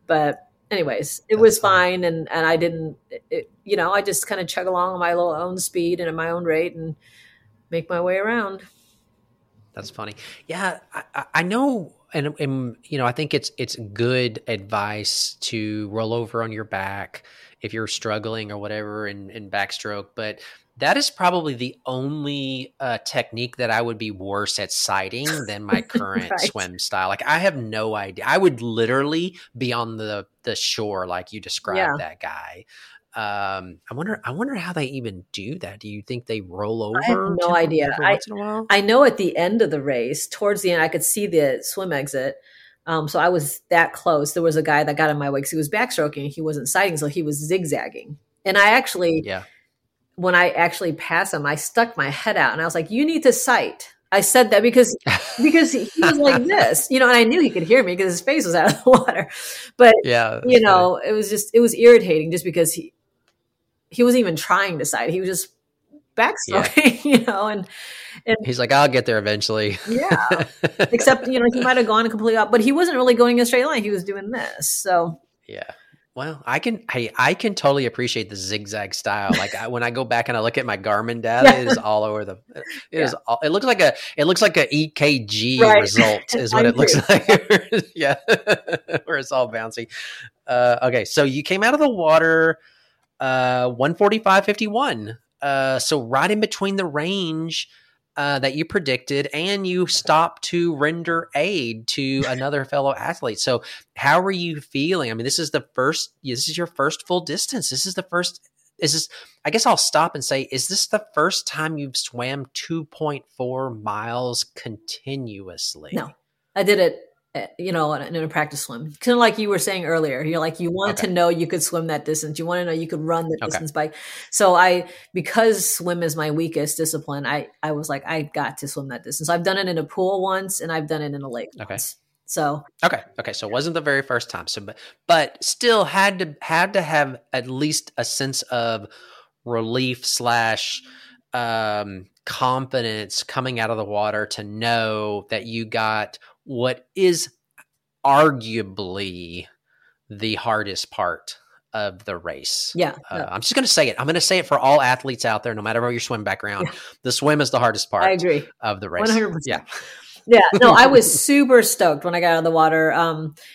but anyways, it was fine. And I didn't, you know, I just kind of chug along at my little own speed and at my own rate and make my way around. That's funny. Yeah. I know. And, you know, I think it's good advice to roll over on your back if you're struggling or whatever in backstroke, but that is probably the only technique that I would be worse at sighting than my current swim style. Like I have no idea. I would literally be on the shore. Like you described that guy. I wonder how they even do that. Do you think they roll over? I have no idea. Once in a while? I know at the end of the race, towards the end, I could see the swim exit. So I was that close. There was a guy that got in my way because he was backstroking. He wasn't sighting, so he was zigzagging. And I actually, when I actually passed him, I stuck my head out and I was like, "You need to sight." I said that because he was like this, you know, and I knew he could hear me because his face was out of the water. But you know, funny. it was irritating just because he wasn't even trying to sight. He was just backstroking, you know, and he's like, I'll get there eventually. Except, you know, he might've gone completely up, but he wasn't really going in a straight line. He was doing this. So well, I can totally appreciate the zigzag style. Like when I go back and I look at my Garmin data, it is all over the. It looks like an EKG result is what it looks like. Where it's all bouncy. Okay, so you came out of the water, 145.51. So right in between the range that you predicted, and you stopped to render aid to another fellow athlete. So how are you feeling? I mean, this is your first full distance. I guess I'll stop and say, is this the first time you've swam 2.4 miles continuously? No, I did it, you know, in a practice swim. Kind of like you were saying earlier, you're like, you wanted to know you could swim that distance. You want to know you could run the distance bike. So because swim is my weakest discipline, I was like, I got to swim that distance. So I've done it in a pool once and I've done it in a lake once. So, okay. So it wasn't the very first time. So, but still had to have at least a sense of relief / confidence coming out of the water to know that you got what is arguably the hardest part of the race. I'm just going to say it. I'm going to say it for all athletes out there, no matter your swim background. Yeah. The swim is the hardest part. I agree. Of the race. 100%. Yeah. No, I was super stoked when I got out of the water.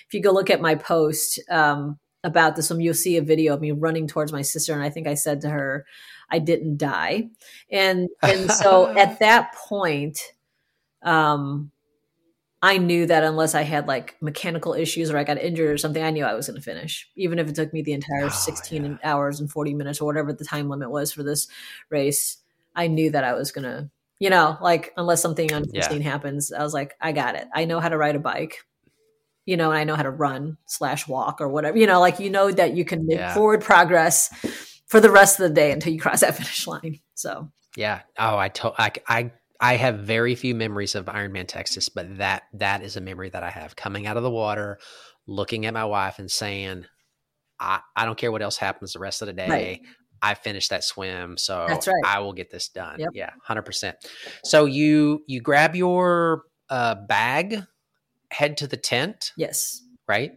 If you go look at my post about this swim, you'll see a video of me running towards my sister. And I think I said to her, I didn't die. And so at that point, I knew that unless I had like mechanical issues or I got injured or something, I knew I was going to finish, even if it took me the entire 16 hours and 40 minutes or whatever the time limit was for this race. I knew that I was going to, you know, like unless something unforeseen happens, I was like, I got it. I know how to ride a bike, you know, and I know how to run / walk or whatever, you know, like, you know, that you can make forward progress for the rest of the day until you cross that finish line. So, yeah. Oh, I have very few memories of Ironman Texas, but that is a memory that I have coming out of the water, looking at my wife and saying, I don't care what else happens the rest of the day. Right. I finished that swim. So that's right. I will get this done. Yep. Yeah. 100%. So you grab your bag, head to the tent. Yes. Right.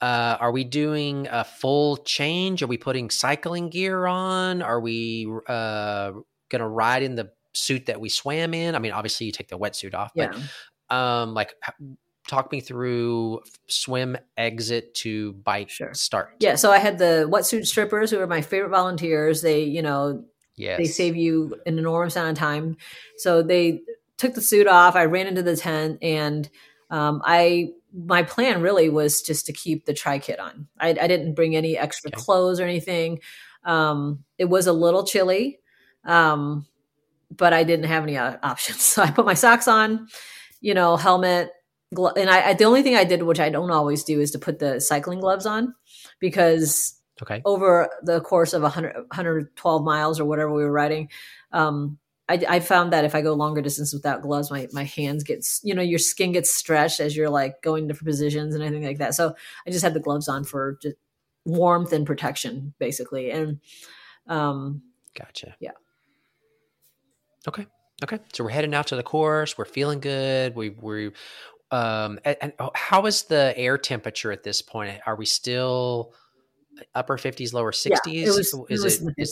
Are we doing a full change? Are we putting cycling gear on? Are we going to ride in the suit that we swam in? I mean, obviously you take the wetsuit off, but like talk me through swim exit to bike start. Yeah. So I had the wetsuit strippers who were my favorite volunteers. They, you know, they save you an enormous amount of time. So they took the suit off. I ran into the tent and, my plan really was just to keep the tri-kit on. I didn't bring any extra clothes or anything. It was a little chilly. but I didn't have any other options. So I put my socks on, you know, helmet. And the only thing I did, which I don't always do, is to put the cycling gloves on, because over the course of 112 miles or whatever we were riding, I found that if I go longer distance without gloves, my hands get, you know, your skin gets stretched as you're like going different positions and anything like that. So I just had the gloves on for just warmth and protection, basically. And gotcha. Yeah. Okay. So we're heading out to the course. We're feeling good. And how is the air temperature at this point? Are we still upper 50s, lower 60s? Yeah, is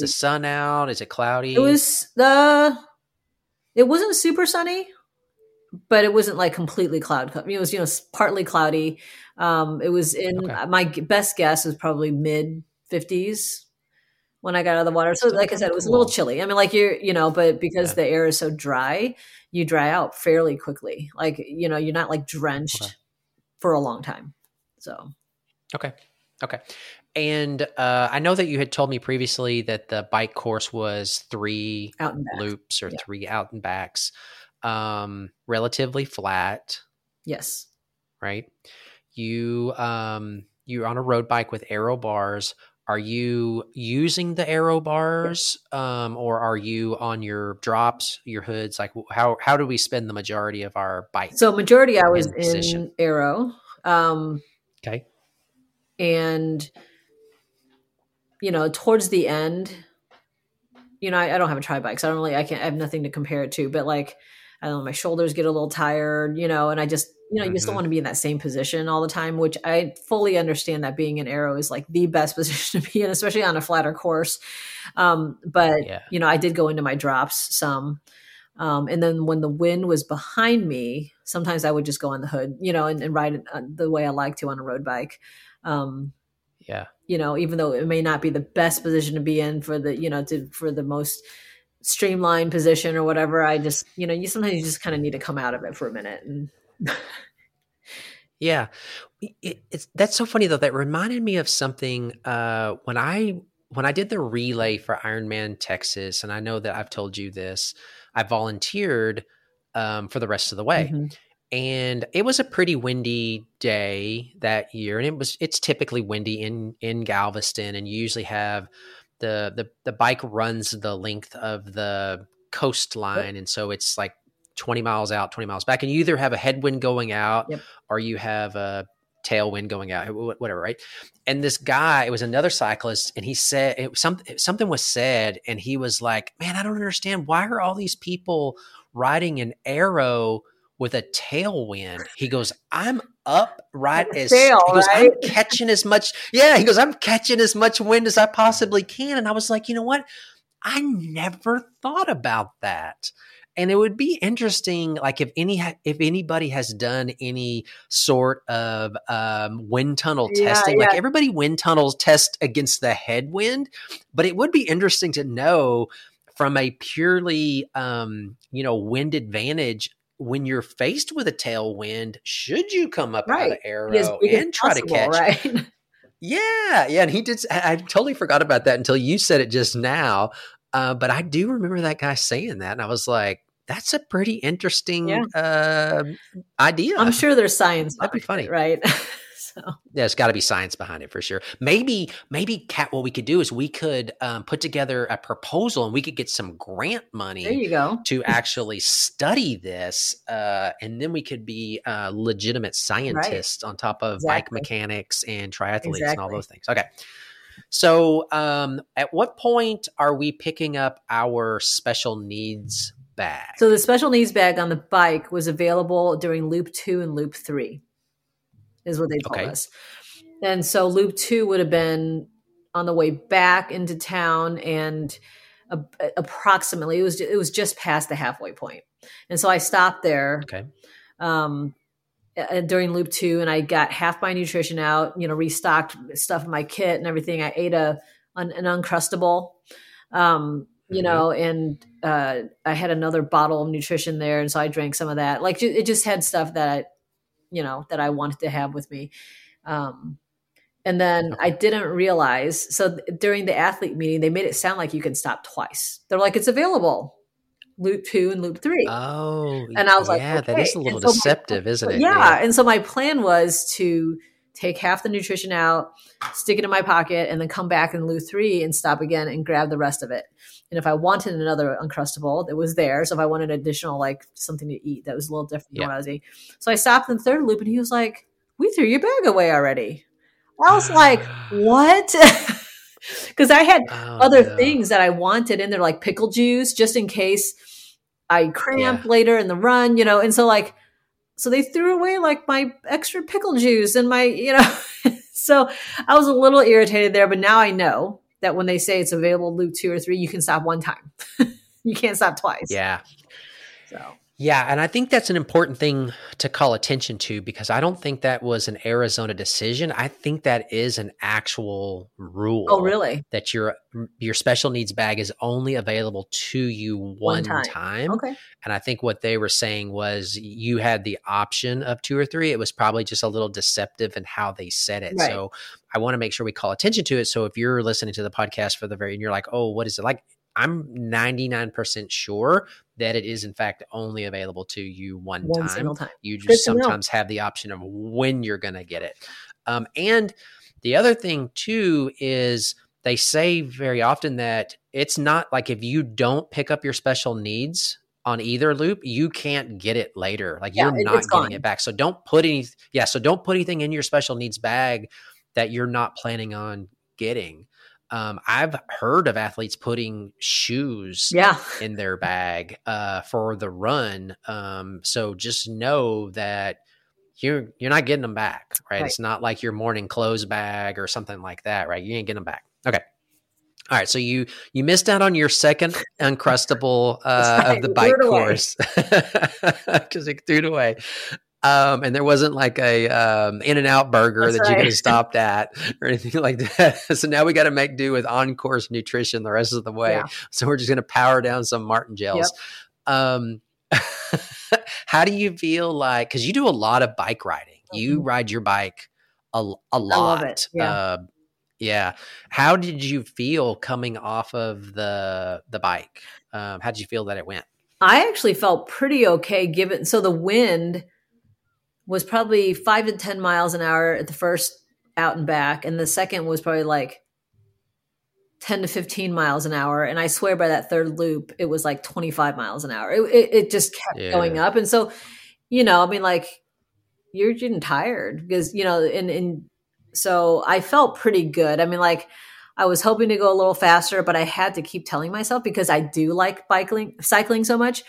the sun out? Is it cloudy? It wasn't super sunny, but it wasn't like completely cloud. It was, you know, partly cloudy. It was my best guess was probably mid 50s when I got out of the water. So like I said, it was a little chilly. I mean, like but because the air is so dry, you dry out fairly quickly. Like, you know, you're not like drenched for a long time. So. Okay. And I know that you had told me previously that the bike course was 3 out and back loops or 3 out and backs, relatively flat. Yes. Right. You're on a road bike with aero bars. Are you using the aero bars, or are you on your drops, your hoods? Like how do we spend the majority of our bike? So majority I was in aero. And, you know, towards the end, you know, I don't have a tri bike, so I have nothing to compare it to, but like, I don't know, my shoulders get a little tired, you know, and I just, you know, you just don't want to be in that same position all the time, which I fully understand that being an aero is like the best position to be in, especially on a flatter course. You know, I did go into my drops some. And then when the wind was behind me, sometimes I would just go on the hood, you know, and ride it the way I like to on a road bike. You know, even though it may not be the best position to be in for the, you know, for the most streamlined position or whatever, I just, you know, sometimes you just kind of need to come out of it for a minute. And yeah, that's so funny though. That reminded me of something, when I did the relay for Ironman Texas, and I know that I've told you this, I volunteered, for the rest of the way. Mm-hmm. And it was a pretty windy day that year. And it's typically windy in Galveston, and you usually have the bike runs the length of the coastline. And so it's like 20 miles out, 20 miles back. And you either have a headwind going out or you have a tailwind going out, whatever. Right. And this guy, it was another cyclist, and he said something was said, and he was like, man, I don't understand. Why are all these people riding an aero with a tailwind? He goes, I'm up right as sail, he goes, right? I'm catching as much. Yeah. He goes, I'm catching as much wind as I possibly can. And I was like, you know what? I never thought about that. And it would be interesting, like if anybody has done any sort of wind tunnel testing, like everybody wind tunnels test against the headwind, but it would be interesting to know from a purely, you know, wind advantage, when you're faced with a tailwind, should you come up out of aero and try to catch? Right? Yeah. And he did. I totally forgot about that until you said it just now. But I do remember that guy saying that. And I was like, that's a pretty interesting idea. I'm sure there's science. That'd be funny. Right. Yeah, it's got to be science behind it for sure. Maybe Kat, what we could do is we could put together a proposal, and we could get some grant money. There you go. To actually study this, and then we could be legitimate scientists on top of bike mechanics and triathletes and all those things. Okay. So, at what point are we picking up our special needs bag? So the special needs bag on the bike was available during Loop 2 and Loop 3. Is what they told us. And so Loop 2 would have been on the way back into town, and approximately it was just past the halfway point. And so I stopped there during Loop 2, and I got half my nutrition out, you know, restocked stuff in my kit and everything. I ate an Uncrustable, you know, and I had another bottle of nutrition there. And so I drank some of that. Like it just had stuff that I wanted to have with me. And then I didn't realize, so during the athlete meeting, they made it sound like you can stop twice. They're like, it's available. loop 2 and loop 3. Oh, and I was okay. That is a little deceptive, isn't it? Yeah. And so my plan was to take half the nutrition out, stick it in my pocket, and then come back in loop 3 and stop again and grab the rest of it. And if I wanted another Uncrustable, it was there. So if I wanted additional, like something to eat that was a little different than what I was eating. So I stopped in the third loop and he was like, "We threw your bag away already." I was like, "What?" Because I had other things that I wanted in there, like pickle juice, just in case I cramp later in the run, you know. And so, like, so they threw away like my extra pickle juice and my, you know. So I was a little irritated there, but now I know that when they say it's available loop 2 or 3, you can stop one time. You can't stop twice. Yeah. So. Yeah. And I think that's an important thing to call attention to, because I don't think that was an Arizona decision. I think that is an actual rule. Oh, really? That your special needs bag is only available to you one time. Okay. And I think what they were saying was you had the option of 2 or 3. It was probably just a little deceptive in how they said it. Right. So I want to make sure we call attention to it. So if you're listening to the podcast and you're like, "Oh, what is it like?" I'm 99% sure that it is in fact only available to you one time. You just sometimes have the option of when you're going to get it. And the other thing too is they say very often that it's not like if you don't pick up your special needs on either loop, you can't get it later. Like you're not getting it back. So don't put don't put anything in your special needs bag that you're not planning on getting. I've heard of athletes putting shoes in their bag for the run. So just know that you're not getting them back, right? It's not like your morning clothes bag or something like that, right? You ain't getting them back. Okay. All right. So you missed out on your second Uncrustable of the bike course because it threw it away. And there wasn't like a In-N-Out burger you could have stopped at or anything like that. So now we got to make do with on-course nutrition the rest of the way. Yeah. So we're just going to power down some Maurten gels. Yep. How do you feel like, because you do a lot of bike riding. Mm-hmm. You ride your bike a lot. I love it. Yeah. How did you feel coming off of the bike? How did you feel that it went? I actually felt pretty okay given. So the wind was probably 5 to 10 miles an hour at the first out and back. And the second was probably like 10 to 15 miles an hour. And I swear by that third loop, it was like 25 miles an hour. It just kept going up. And so, you know, I mean, like you're getting tired because, you know, and so I felt pretty good. I mean, like I was hoping to go a little faster, but I had to keep telling myself because I do like cycling so much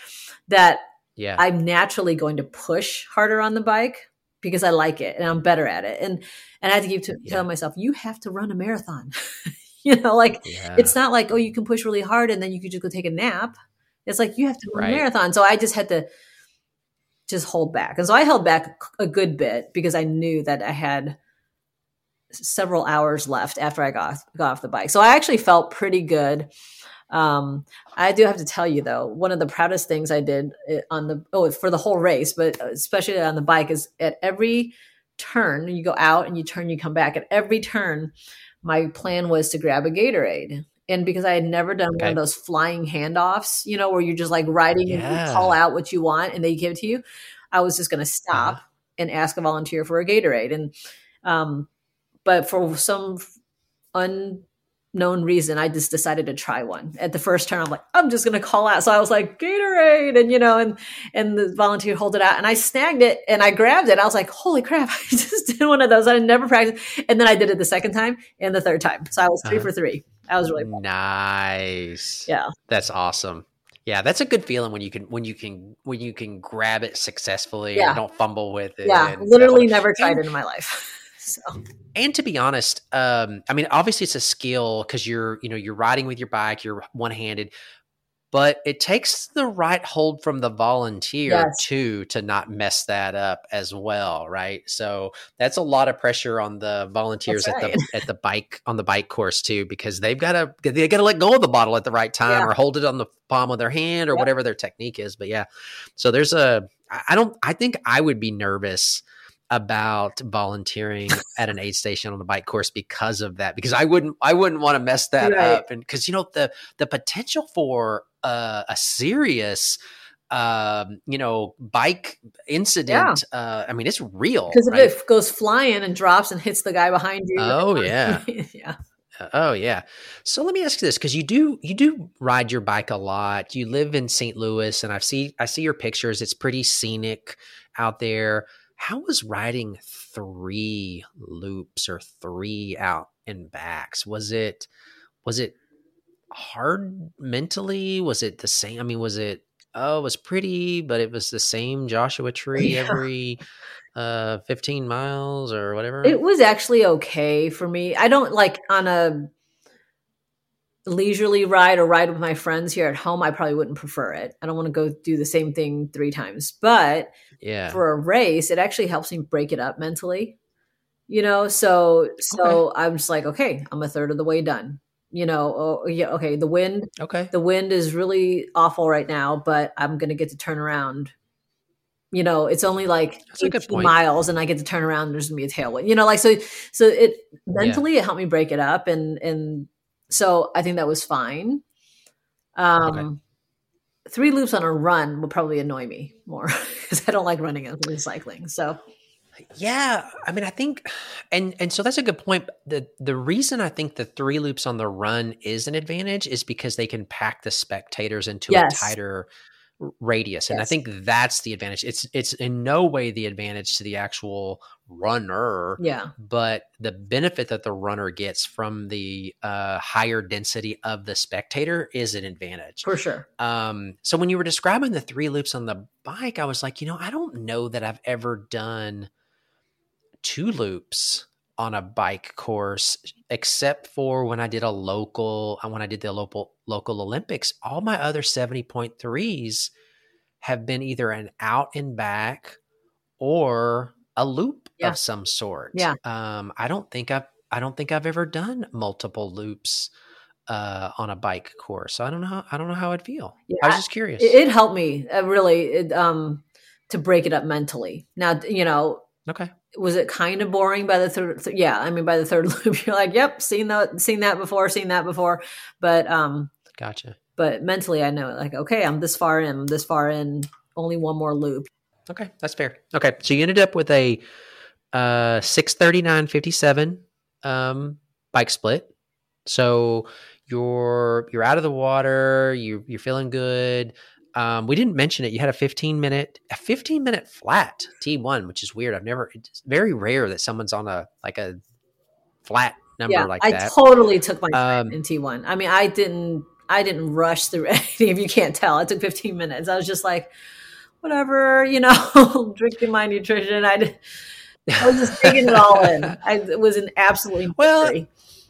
that I'm naturally going to push harder on the bike because I like it and I'm better at it. And I had to keep telling myself, you have to run a marathon. You know, like it's not like, oh, you can push really hard and then you can just go take a nap. It's like, you have to run a marathon. So I just had to just hold back. And so I held back a good bit because I knew that I had several hours left after I got off the bike. So I actually felt pretty good. I do have to tell you though, one of the proudest things I did for the whole race, but especially on the bike, is at every turn you go out and you turn, you come back. At every turn, my plan was to grab a Gatorade. And because I had never done one of those flying handoffs, you know, where you're just like riding and you call out what you want and they give it to you, I was just going to stop and ask a volunteer for a Gatorade. And, but for some unknown reason, I just decided to try one at the first turn. I'm like, I'm just going to call out. So I was like, Gatorade. And, you know, and the volunteer held it out and I snagged it and I grabbed it. I was like, holy crap. I just did one of those. I never practiced. And then I did it the second time and the third time. So I was 3 for 3. I was really fun. Nice. Yeah. That's awesome. Yeah. That's a good feeling when you can grab it successfully and don't fumble with it. Yeah. Literally never tried it in my life. So. And to be honest, I mean, obviously it's a skill because you're riding with your bike, you're one-handed, but it takes the right hold from the volunteer too, to not mess that up as well. Right. So that's a lot of pressure on the volunteers at the bike course too, because they got to let go of the bottle at the right time or hold it on the palm of their hand or whatever their technique is. But so I think I would be nervous about volunteering at an aid station on the bike course because of that, because I wouldn't want to mess that up. And because, you know, the potential for a serious, you know, bike incident, I mean, it's real. Because if it goes flying and drops and hits the guy behind you. Oh, yeah. Yeah. Oh yeah. So let me ask you this, because you do ride your bike a lot. You live in St. Louis, and I see your pictures. It's pretty scenic out there. How was riding 3 loops or 3 out and backs? Was it hard mentally? Was it the same? I mean, it was pretty, but it was the same Joshua Tree every 15 miles or whatever? It was actually okay for me. I don't like on a leisurely ride or ride with my friends here at home. I probably wouldn't prefer it. I don't want to go do the same thing 3 times, but for a race, it actually helps me break it up mentally, you know? So okay. I'm just like, okay, I'm a third of the way done. You know, the wind is really awful right now, but I'm going to get to turn around. You know, it's only like 2 miles and I get to turn around and there's going to be a tailwind, you know, like, so it mentally, it helped me break it up. And so I think that was fine. 3 loops on a run will probably annoy me more because I don't like running and cycling. So yeah. I mean, I think, and so that's a good point. The reason I think the 3 loops on the run is an advantage is because they can pack the spectators into a tighter radius. And I think that's the advantage. It's in no way the advantage to the actual runner, but the benefit that the runner gets from the higher density of the spectator is an advantage. For sure. So when you were describing the 3 loops on the bike, I was like, you know, I don't know that I've ever done 2 loops on a bike course, except for when I did the local Olympics. All my other 70.3s have been either an out and back or a loop of some sort. Yeah. I don't think I've ever done multiple loops on a bike course. So I don't know how I'd feel. Yeah, I was just curious. It helped me to break it up mentally. Now, you know, okay. Was it kind of boring by the third? By the third loop, you're like, yep, seen that before. But, gotcha. But mentally I know, like, okay, I'm this far in, only one more loop. Okay. That's fair. Okay. So you ended up with a, 6:39:57, bike split. So you're out of the water. You're feeling good. We didn't mention it. You had a 15 minute flat T1, which is weird. It's very rare that someone's on a flat number like that. I totally took my time in T1. I mean, I didn't rush through anything. If you can't tell, it took 15 minutes. I was just like, whatever, you know, drinking my nutrition. I was just taking it all in. It was an absolute mystery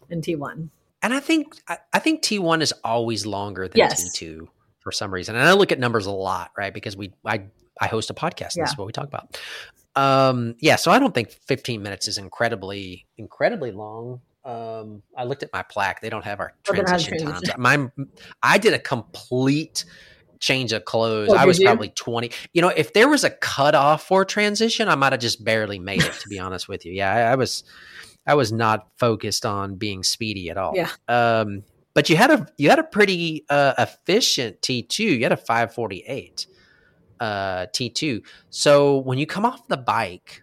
in T1. And I think T1 is always longer than T2. For some reason. And I look at numbers a lot, right? Because I host a podcast. That's what we talk about. So I don't think 15 minutes is incredibly, incredibly long. I looked at my plaque. They don't have our transition times. I did a complete change of clothes. I was probably 20. You know, if there was a cutoff for transition, I might've just barely made it, to be honest with you. Yeah. I was not focused on being speedy at all. Yeah. But you had a pretty efficient T2. You had a 5:48 T2. So when you come off the bike,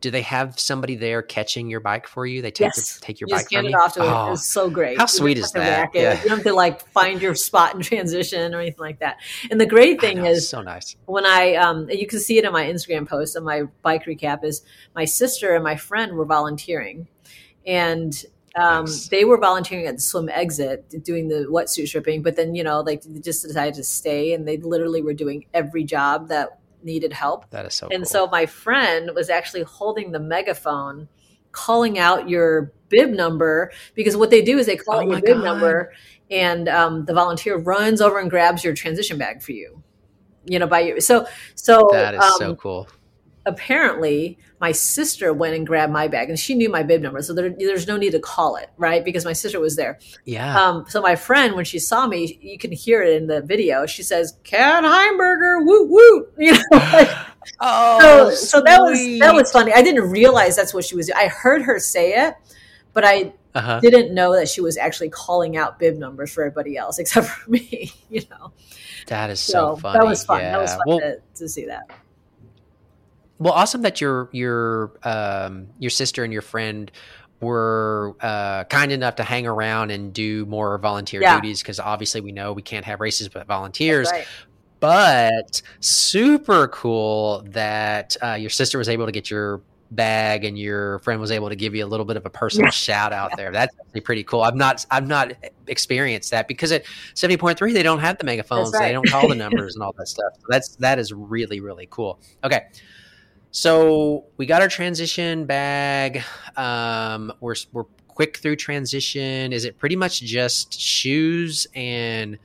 do they have somebody there catching your bike for you? They take your bike from you? Off to it. It's so great. How sweet is that? Yeah. You don't have to find your spot in transition or anything like that. And the great thing is so nice. When I you can see it in my Instagram post and my bike recap is my sister and my friend were volunteering, and they were volunteering at the swim exit doing the wetsuit stripping, but then, you know, they just decided to stay, and they literally were doing every job that needed help. That is so cool. And so my friend was actually holding the megaphone, calling out your bib number, because what they do is they call out your bib number, and the volunteer runs over and grabs your transition bag for you, you know, by you. So that is so cool. Apparently my sister went and grabbed my bag, and she knew my bib number. So there's no need to call it, right? Because my sister was there. Yeah. So my friend, when she saw me, you can hear it in the video. She says, "Cat Heimburger, woot, woot." You know, Oh, so that was funny. I didn't realize that's what she was doing. I heard her say it, but I didn't know that she was actually calling out bib numbers for everybody else except for me, you know. That is so funny. That was fun. Yeah. That was fun to see that. Well, awesome that your sister and your friend were kind enough to hang around and do more volunteer duties, because obviously we know we can't have races with volunteers. That's right. But super cool that your sister was able to get your bag and your friend was able to give you a little bit of a personal shout out there. That's actually pretty cool. I've not experienced that, because at 70.3 they don't have the megaphones. Right. They don't call the numbers and all that stuff. So that is really, really cool. Okay. So we got our transition bag. We're quick through transition. Is it pretty much just shoes and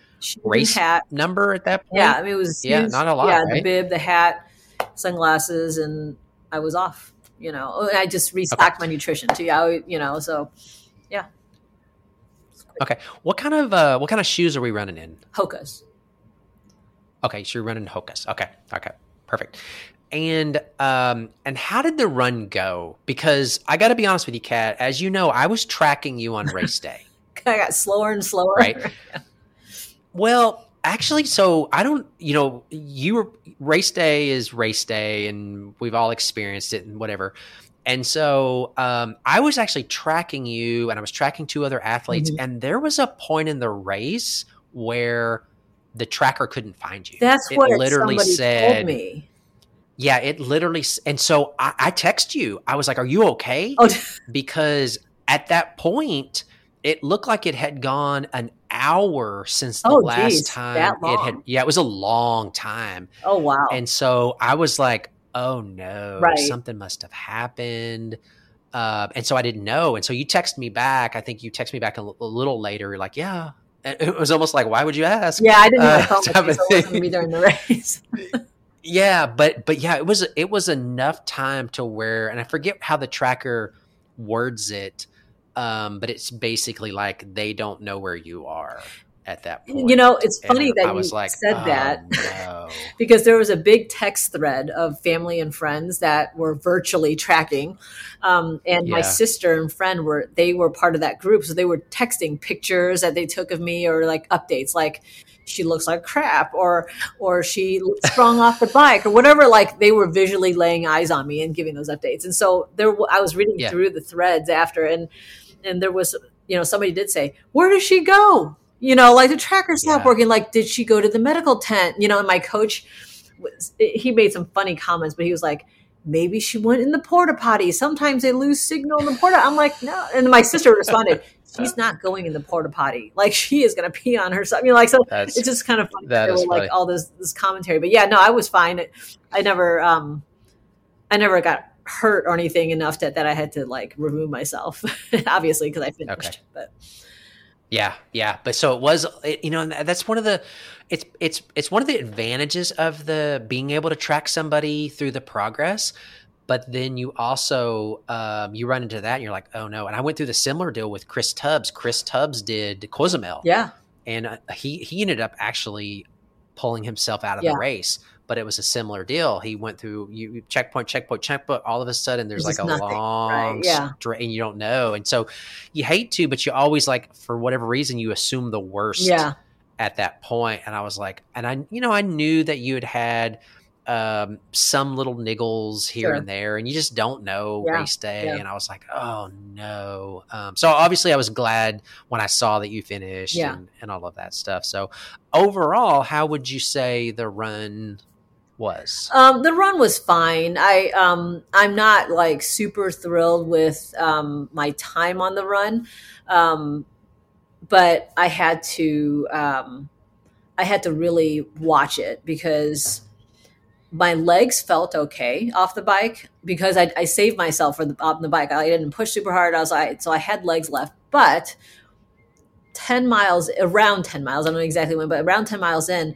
race hat number at that point? Yeah, I mean, it was not a lot. Yeah, right? The bib, the hat, sunglasses, and I was off. You know, I just restocked my nutrition too. Yeah. Okay, what kind of shoes are we running in? Hokas. Okay, so you're running Hokas. Okay, perfect. And how did the run go? Because I got to be honest with you, Kat, as you know, I was tracking you on race day. I got slower and slower. Right. Well, actually, so I don't, race day is race day and we've all experienced it and whatever. And so, I was actually tracking you and I was tracking two other athletes, and there was a point in the race where the tracker couldn't find you. That's what it literally said. Told me. Yeah, it literally, and so I text you. I was like, "Are you okay?" Oh. Because at that point, it looked like it had gone an hour since the last time that long. It was a long time. Oh wow! And so I was like, "Oh no, something must have happened," and so I didn't know. And so you text me back. I think you text me back a little later, like, "Yeah." And it was almost like, "Why would you ask?" Yeah, I didn't know. I thought I was going to be there in the race. Yeah, but yeah, it was enough time to where, and I forget how the tracker words it, but it's basically like they don't know where you are at that point. You know, it's funny that you said that, because there was a big text thread of family and friends that were virtually tracking, and my sister and friend were part of that group, so they were texting pictures that they took of me or like updates, like, she looks like crap or she sprung off the bike or whatever. Like they were visually laying eyes on me and giving those updates. And so I was reading through the threads after and there was, somebody did say, where does she go? Like the tracker stopped working. Like, did she go to the medical tent? And my coach he made some funny comments, but he was like, maybe she went in the porta potty. Sometimes they lose signal in the porta. I'm like, no. And my sister responded, she's not going in the porta potty. Like she is going to pee on herself. It's just kind of funny. That is funny. Like all this commentary, but yeah, no, I was fine. I never got hurt or anything enough that I had to like remove myself, obviously, because I finished. Okay. But yeah. But so it was, that's one of the. It's one of the advantages of the being able to track somebody through the progress. But then you also, you run into that and you're like, oh no. And I went through the similar deal with Chris Tubbs. Chris Tubbs did Cozumel. Yeah. And he ended up actually pulling himself out of the race, but it was a similar deal. He went through checkpoint. All of a sudden there's like a nothing, long stretch and you don't know. And so you hate to, but you always like, for whatever reason, you assume the worst at that point. And I was like, and I knew that you had some little niggles here and there, and you just don't know race day. Yeah. And I was like, oh no. So obviously I was glad when I saw that you finished and all of that stuff. So overall, how would you say the run was? The run was fine. I'm not like super thrilled with, my time on the run. But I had to really watch it because my legs felt okay off the bike because I saved myself for on the bike. I didn't push super hard. So I had legs left, but around 10 miles, I don't know exactly when, but around 10 miles in,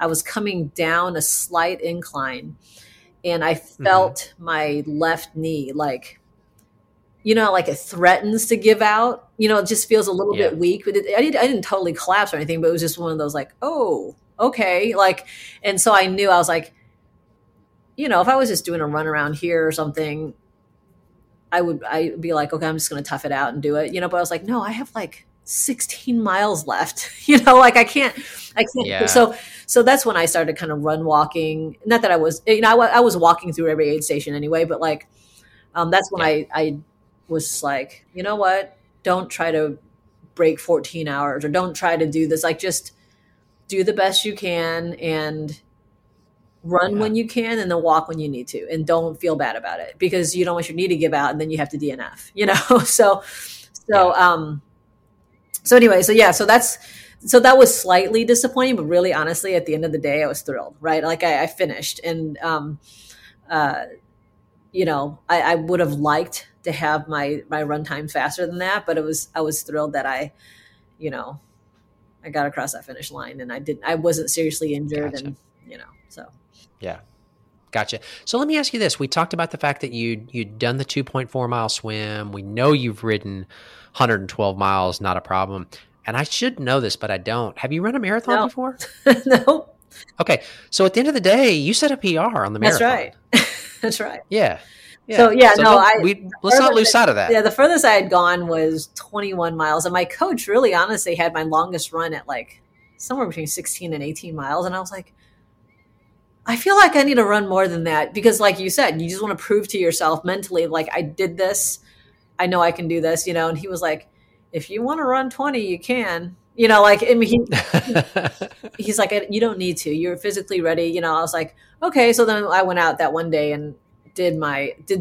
I was coming down a slight incline and I felt my left knee, like, like it threatens to give out, it just feels a little bit weak. But I didn't totally collapse or anything, but it was just one of those like, oh, okay. Like, and so I knew, I was like, you know, if I was just doing a run around here or something, I'd be like, okay, I'm just going to tough it out and do it, you know? But I was like, no, I have like 16 miles left, you know, like I can't. Yeah. So that's when I started kind of run walking. Not that I was, you know, I was walking through every aid station anyway, but like, that's when I was like, you know what, don't try to break 14 hours or don't try to do this. Like, just do the best you can and run when you can and then walk when you need to, and don't feel bad about it because you don't want your knee to give out and then you have to DNF, you know? So that was slightly disappointing, but really honestly, at the end of the day, I was thrilled, right? Like I finished, and, you know, I would have liked to have my run time faster than that, but I was thrilled that I got across that finish line and I wasn't seriously injured. Gotcha. And, you know, so. Yeah. Gotcha. So let me ask you this. We talked about the fact that you'd done the 2.4 mile swim. We know you've ridden 112 miles, not a problem. And I should know this, but I don't. Have you run a marathon before? No. Okay. So at the end of the day, you set a PR on the marathon. That's right. That's right. Yeah. Yeah. So yeah, so no, let's not lose sight of that. Yeah. The furthest I had gone was 21 miles. And my coach really honestly had my longest run at like somewhere between 16 and 18 miles. And I was like, I feel like I need to run more than that because like you said, you just want to prove to yourself mentally, like I did this, I know I can do this, you know? And he was like, if you want to run 20, you can, you know, like, I mean, he's like, you don't need to, you're physically ready. You know, I was like, okay. So then I went out that one day and did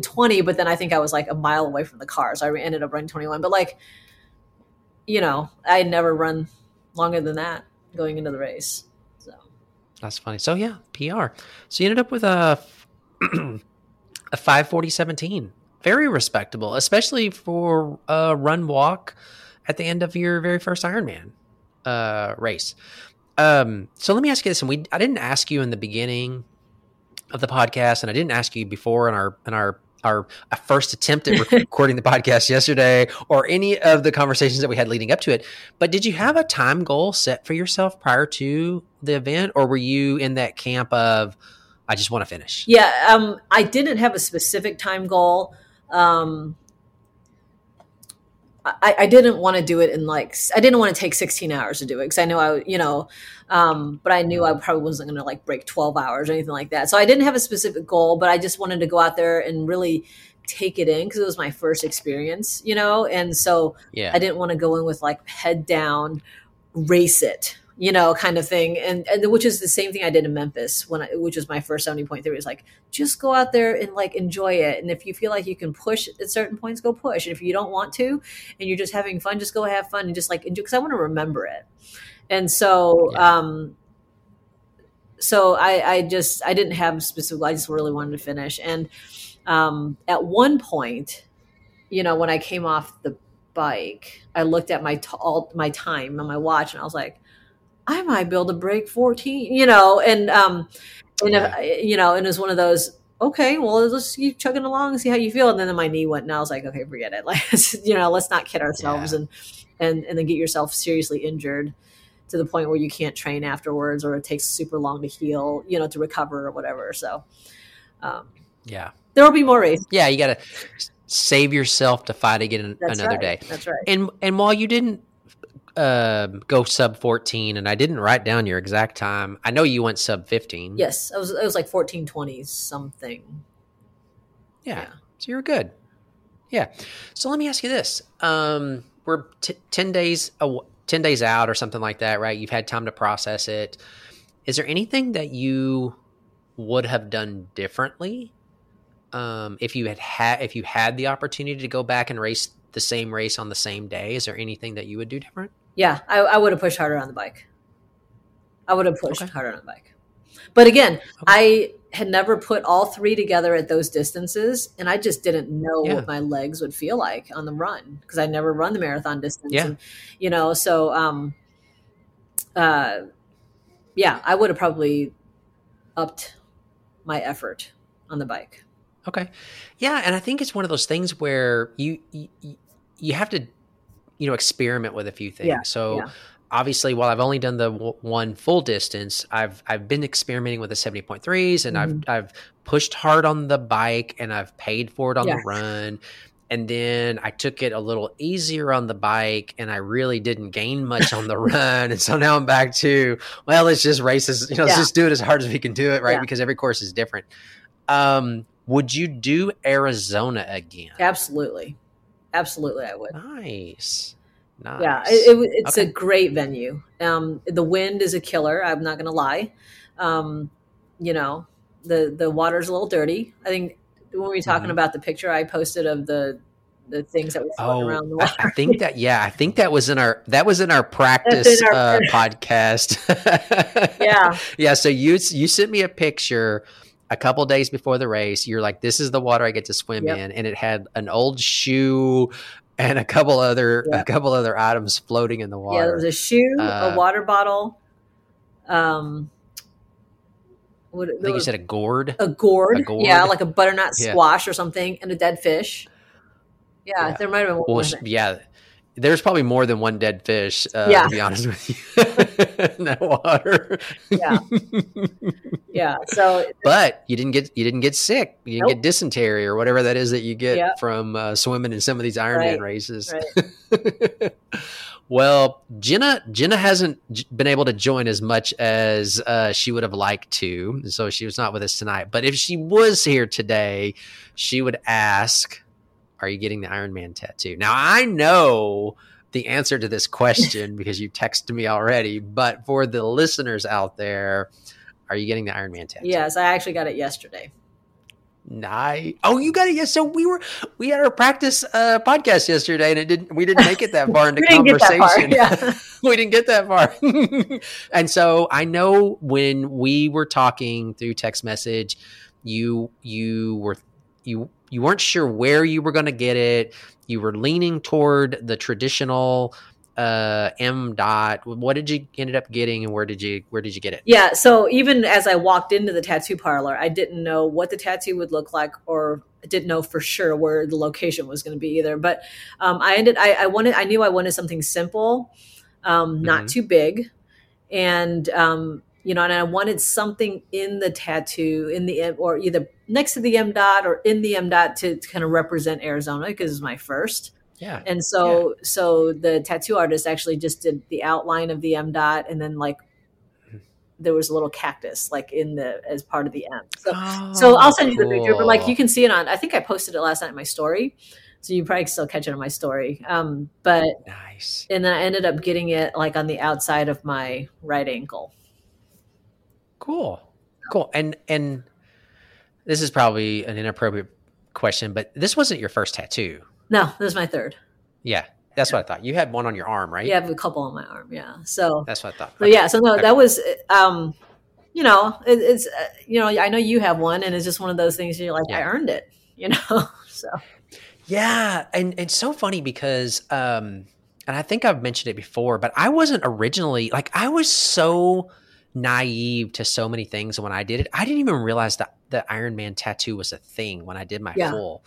20, but then I think I was like a mile away from the car. So I ended up running 21, but like, you know, I had never run longer than that going into the race. That's funny. So yeah, PR. So you ended up with a 5:40:17. Very respectable, especially for a run walk at the end of your very first Ironman race. So let me ask you this, and I didn't ask you in the beginning of the podcast, and I didn't ask you before in our first attempt at recording the podcast yesterday, or any of the conversations that we had leading up to it. But did you have a time goal set for yourself prior to the event, or were you in that camp of, I just want to finish? Yeah. I didn't have a specific time goal. I didn't want to do it I didn't want to take 16 hours to do it because I know but I knew I probably wasn't going to like break 12 hours or anything like that. So I didn't have a specific goal, but I just wanted to go out there and really take it in because it was my first experience, you know? And so I didn't want to go in with like head down, race it, you know, kind of thing. And which is the same thing I did in Memphis which was my first 70.3. It was like, just go out there and like enjoy it. And if you feel like you can push at certain points, go push. And if you don't want to, and you're just having fun, just go have fun and just like enjoy, cause I want to remember it. And so, I didn't have specifically, I just really wanted to finish. And, at one point, you know, when I came off the bike, I looked at my time on my watch and I was like, I might be able to break 14, you know, and it was one of those, okay, well, let's keep chugging along and see how you feel. And then my knee went and I was like, okay, forget it. Like, you know, let's not kid ourselves and then get yourself seriously injured to the point where you can't train afterwards or it takes super long to heal, you know, to recover or whatever. So, there will be more races. Yeah. You got to save yourself to fight again another day. That's right. And while you didn't, go sub 14, and I didn't write down your exact time. I know you went sub 15. Yes, it was like 14:20 something. Yeah. So you're good. Yeah. So let me ask you this: we're 10 days out or something like that, right? You've had time to process it. Is there anything that you would have done differently if you had the opportunity to go back and race the same race on the same day? Is there anything that you would do different? Yeah, I would have pushed harder on the bike. But again, I had never put all three together at those distances, and I just didn't know what my legs would feel like on the run because I never run the marathon distance. Yeah. And, you know, so I would have probably upped my effort on the bike. Okay. Yeah. And I think it's one of those things where you have to, you know, experiment with a few things. Yeah, so obviously, while I've only done the one full distance, I've been experimenting with the 70.3s, and I've pushed hard on the bike, and I've paid for it on the run. And then I took it a little easier on the bike, and I really didn't gain much on the run. And so now I'm back to, well, let's just race as, you know, let's just do it as hard as we can do it. Right. Yeah. Because every course is different. Would you do Arizona again? Absolutely. Absolutely. I would. Nice. Nice. Yeah. It's a great venue. The wind is a killer. I'm not going to lie. You know, the water's a little dirty. I think, when we were talking about the picture I posted of the things that was floating around the water. I think that was in our, practice podcast. Yeah. Yeah. So you sent me a picture a couple days before the race. You're like, this is the water I get to swim in. And it had an old shoe and a couple other items floating in the water. Yeah. There was a shoe, a water bottle. I think you said a gourd. Yeah, like a butternut squash or something, and a dead fish. Yeah. There might have been one. Yeah, there's probably more than one dead fish, to be honest with you, in that water. Yeah. Yeah. So, but you didn't get sick. You didn't get dysentery or whatever that is that you get from swimming in some of these Ironman races. Right. Well, Jenna hasn't been able to join as much as she would have liked to, so she was not with us tonight. But if she was here today, she would ask, are you getting the Ironman tattoo? Now, I know the answer to this question because you texted me already, but for the listeners out there, are you getting the Ironman tattoo? Yes, I actually got it yesterday. Nice. Oh, you got it. Yes. So we had our practice podcast yesterday, and we didn't make it that far into conversation. We didn't get that far. And so I know when we were talking through text message, you weren't sure where you were going to get it. You were leaning toward the traditional M. What did you ended up getting, and where did you get it? Yeah. So even as I walked into the tattoo parlor, I didn't know what the tattoo would look like, or I didn't know for sure where the location was going to be either. But, I knew I wanted something simple, not too big. And, you know, and I wanted something in the tattoo or either next to the M. or in the M. to kind of represent Arizona, because it's my first. Yeah. And so the tattoo artist actually just did the outline of the M. and then like there was a little cactus like in the as part of the M. So I'll send you the picture, but like you can see it on. I think I posted it last night in my story, so you probably still catch it on my story. But nice. And then I ended up getting it like on the outside of my right ankle. Cool. And this is probably an inappropriate question, but this wasn't your first tattoo. No, this is my third. Yeah, that's what I thought. You had one on your arm, right? Yeah, I have a couple on my arm, yeah. So that's what I thought. But okay. Yeah, so no, that was, you know, it's, you know, I know you have one, and it's just one of those things you're like, I earned it, you know, so. Yeah, and it's so funny because, and I think I've mentioned it before, but I wasn't originally, like I was so naive to so many things when I did it. I didn't even realize that the Ironman tattoo was a thing when I did my full.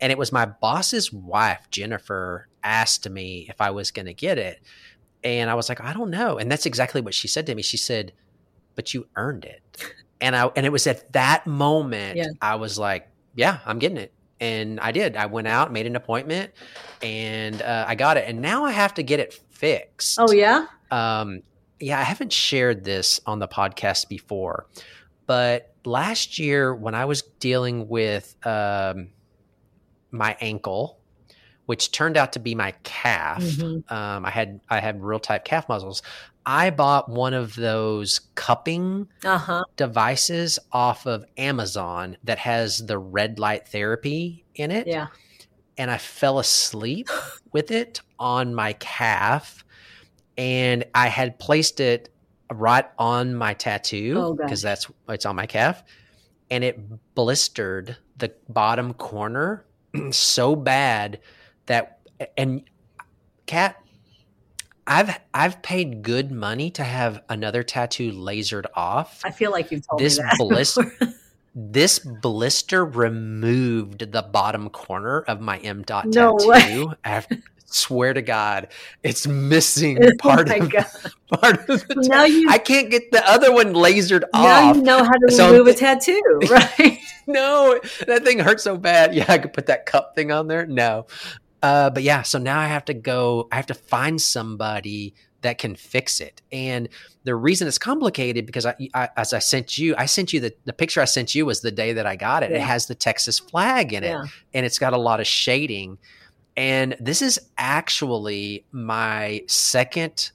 And it was my boss's wife, Jennifer, asked me if I was going to get it. And I was like, I don't know. And that's exactly what she said to me. She said, but you earned it. And it was at that moment, I was like, yeah, I'm getting it. And I did. I went out, made an appointment, and I got it. And now I have to get it fixed. Oh, yeah? Yeah, I haven't shared this on the podcast before. But last year when I was dealing with my ankle, which turned out to be my calf. Mm-hmm. I had real tight calf muscles. I bought one of those cupping devices off of Amazon that has the red light therapy in it. Yeah. And I fell asleep with it on my calf, and I had placed it right on my tattoo because it's on my calf, and it blistered the bottom corner so bad that, and Kat, I've paid good money to have another tattoo lasered off. I feel like you've told me that. This blister removed the bottom corner of my M. tattoo. No way. After, swear to God, it's missing part of the now you, I can't get the other one lasered off. Now you know how to remove a tattoo, right? No, that thing hurts so bad. Yeah, I could put that cup thing on there. No. But yeah, so now I have to find somebody that can fix it. And the reason it's complicated, because as I sent you the picture I sent you was the day that I got it. Yeah. It has the Texas flag in it, yeah, and it's got a lot of shading. And this is actually my second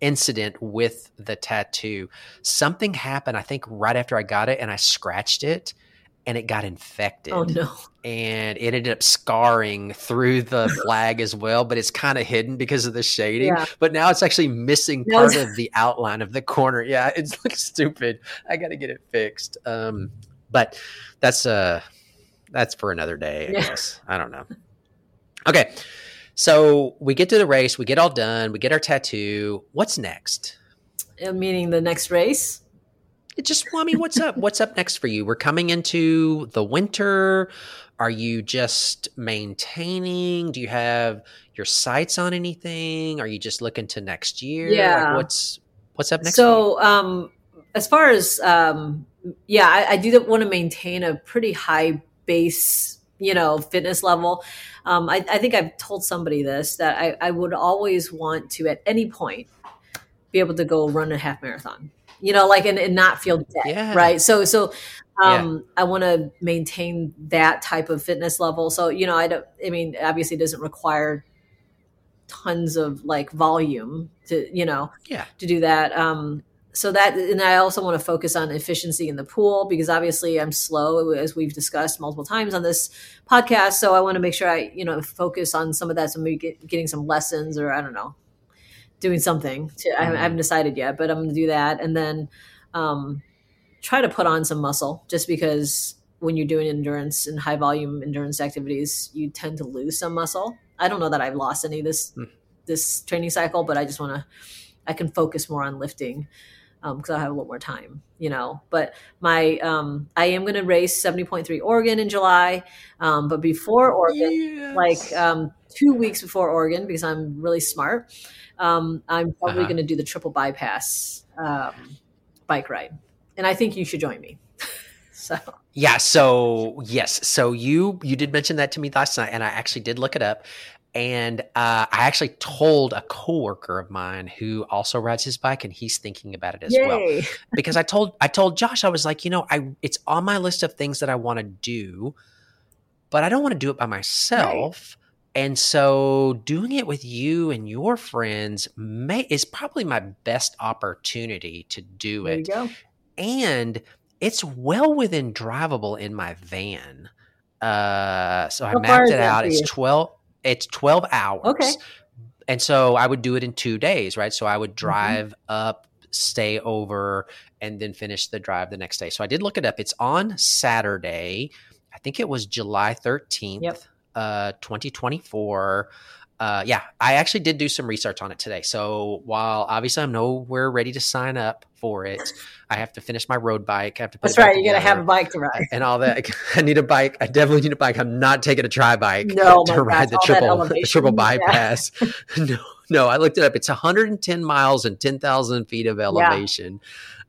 incident with the tattoo. Something happened, I think, right after I got it, and I scratched it, and it got infected. Oh, no. And it ended up scarring through the flag as well, but it's kind of hidden because of the shading. Yeah. But now it's actually missing part of the outline of the corner. Yeah, it looks stupid. I got to get it fixed. But that's for another day, I guess. I don't know. Okay, so we get to the race. We get all done. We get our tattoo. What's next? Meaning the next race? What's up? What's up next for you? We're coming into the winter. Are you just maintaining? Do you have your sights on anything? Are you just looking to next year? Yeah. Like what's up next? So, as far as, I do want to maintain a pretty high base, fitness level. I think I've told somebody this, that I would always want to, at any point, be able to go run a half marathon. And not feel dead, right? So I want to maintain that type of fitness level. So, obviously it doesn't require tons of volume to do that. So that, and I also want to focus on efficiency in the pool, because obviously I'm slow, as we've discussed multiple times on this podcast. So I want to make sure I, focus on some of that. So maybe getting some lessons, or I don't know, doing something. I haven't decided yet, but I'm going to do that. And then try to put on some muscle, just because when you're doing endurance and high volume endurance activities, you tend to lose some muscle. I don't know that I've lost any this training cycle, but I just I can focus more on lifting because I'll have a little more time, but my, I am going to race 70.3 Oregon in July. But before Oregon, 2 weeks before Oregon, because I'm really smart, I'm probably going to do the Triple Bypass bike ride. And I think you should join me. So yeah. So yes. So you did mention that to me last night, and I actually did look it up. And I actually told a coworker of mine who also rides his bike, and he's thinking about it as well. Because I told Josh, I was like, it's on my list of things that I want to do, but I don't want to do it by myself. Right. And so doing it with you and your friends is probably my best opportunity to do it. There you go. And it's well within drivable in my van. So I mapped it out. It's 12 hours. Okay. And so I would do it in 2 days, right? So I would drive up, stay over, and then finish the drive the next day. So I did look it up. It's on Saturday. I think it was July 13th, 2024. I actually did do some research on it today. So while obviously I'm nowhere ready to sign up for it, I have to finish my road bike. I have to put you got to have a bike to ride and all that. I need a bike. I definitely need a bike. I'm not taking a tri bike to ride the triple bypass. Yeah. No, I looked it up. It's 110 miles and 10,000 feet of elevation.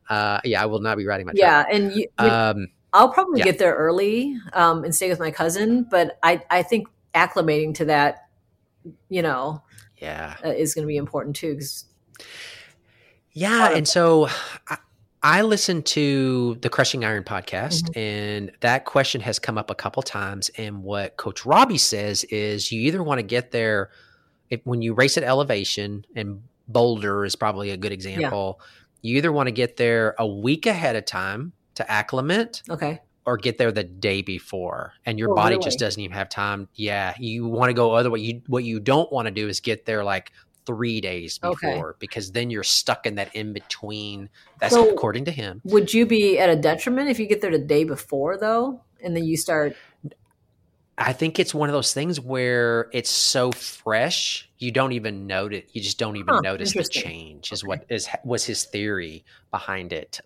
Yeah. I will not be riding my tri bike. Yeah, and I'll probably get there early and stay with my cousin, but I think acclimating to that is going to be important too. And so I listened to the Crushing Iron podcast, and that question has come up a couple times. And what Coach Robbie says is you either want to get there when you race at elevation, and Boulder is probably a good example. Yeah. You either want to get there a week ahead of time to acclimate. Okay. Or get there the day before, and your body just doesn't even have time. Yeah, you want to go other way. What you don't want to do is get there like 3 days before, because then you're stuck in that in between. That's so, according to him. Would you be at a detriment if you get there the day before though, and then you start? I think it's one of those things where it's so fresh you don't even notice. You just don't even notice the change. Is what was his theory behind it.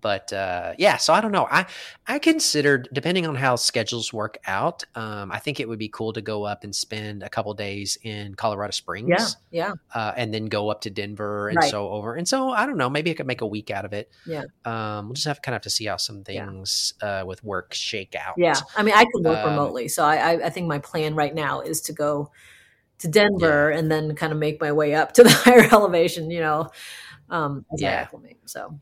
But yeah, so I don't know. I considered, depending on how schedules work out, I think it would be cool to go up and spend a couple of days in Colorado Springs. Yeah. And then go up to Denver and so over. And so I don't know, maybe I could make a week out of it. Yeah. We'll just have to see how some things with work shake out. Yeah. I mean, I could work remotely. So I think my plan right now is to go to Denver and then kind of make my way up to the higher elevation, you know, as I acclimate. So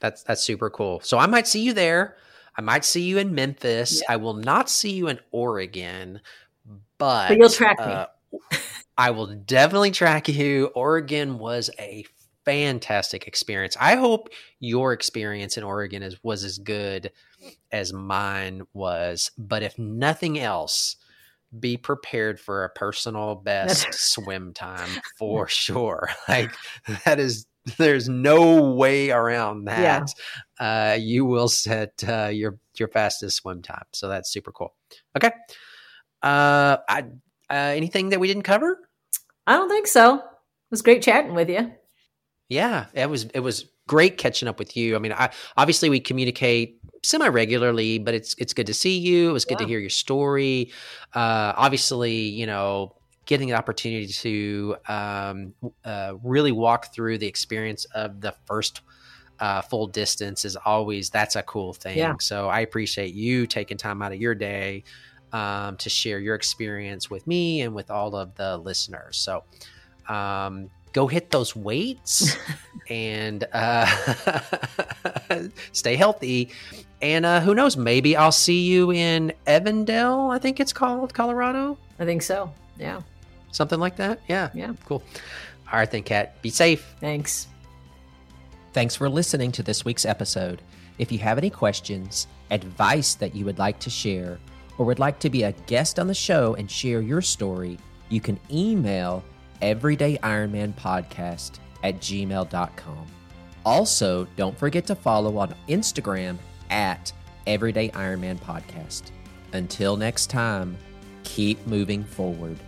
That's super cool. So I might see you there. I might see you in Memphis. Yeah. I will not see you in Oregon, but you'll track me. I will definitely track you. Oregon was a fantastic experience. I hope your experience in Oregon was as good as mine was. But if nothing else, be prepared for a personal best swim time for sure. Like that is. There's no way around that. Yeah. You will set your fastest swim time. So that's super cool. Okay. Anything that we didn't cover? I don't think so. It was great chatting with you. Yeah, it was great catching up with you. I mean, obviously we communicate semi-regularly, but it's good to see you. It was good to hear your story. Obviously, you know, getting the opportunity to really walk through the experience of the first full distance is always, that's a cool thing. Yeah. So I appreciate you taking time out of your day to share your experience with me and with all of the listeners. So go hit those weights and stay healthy. And who knows, maybe I'll see you in Evandale, I think it's called, Colorado. I think so. Yeah. Something like that. Yeah. Yeah. Cool. All right then, Kat. Be safe. Thanks. Thanks for listening to this week's episode. If you have any questions, advice that you would like to share, or would like to be a guest on the show and share your story, you can email everydayironmanpodcast@gmail.com. Also, don't forget to follow on Instagram @everydayironmanpodcast. Until next time, keep moving forward.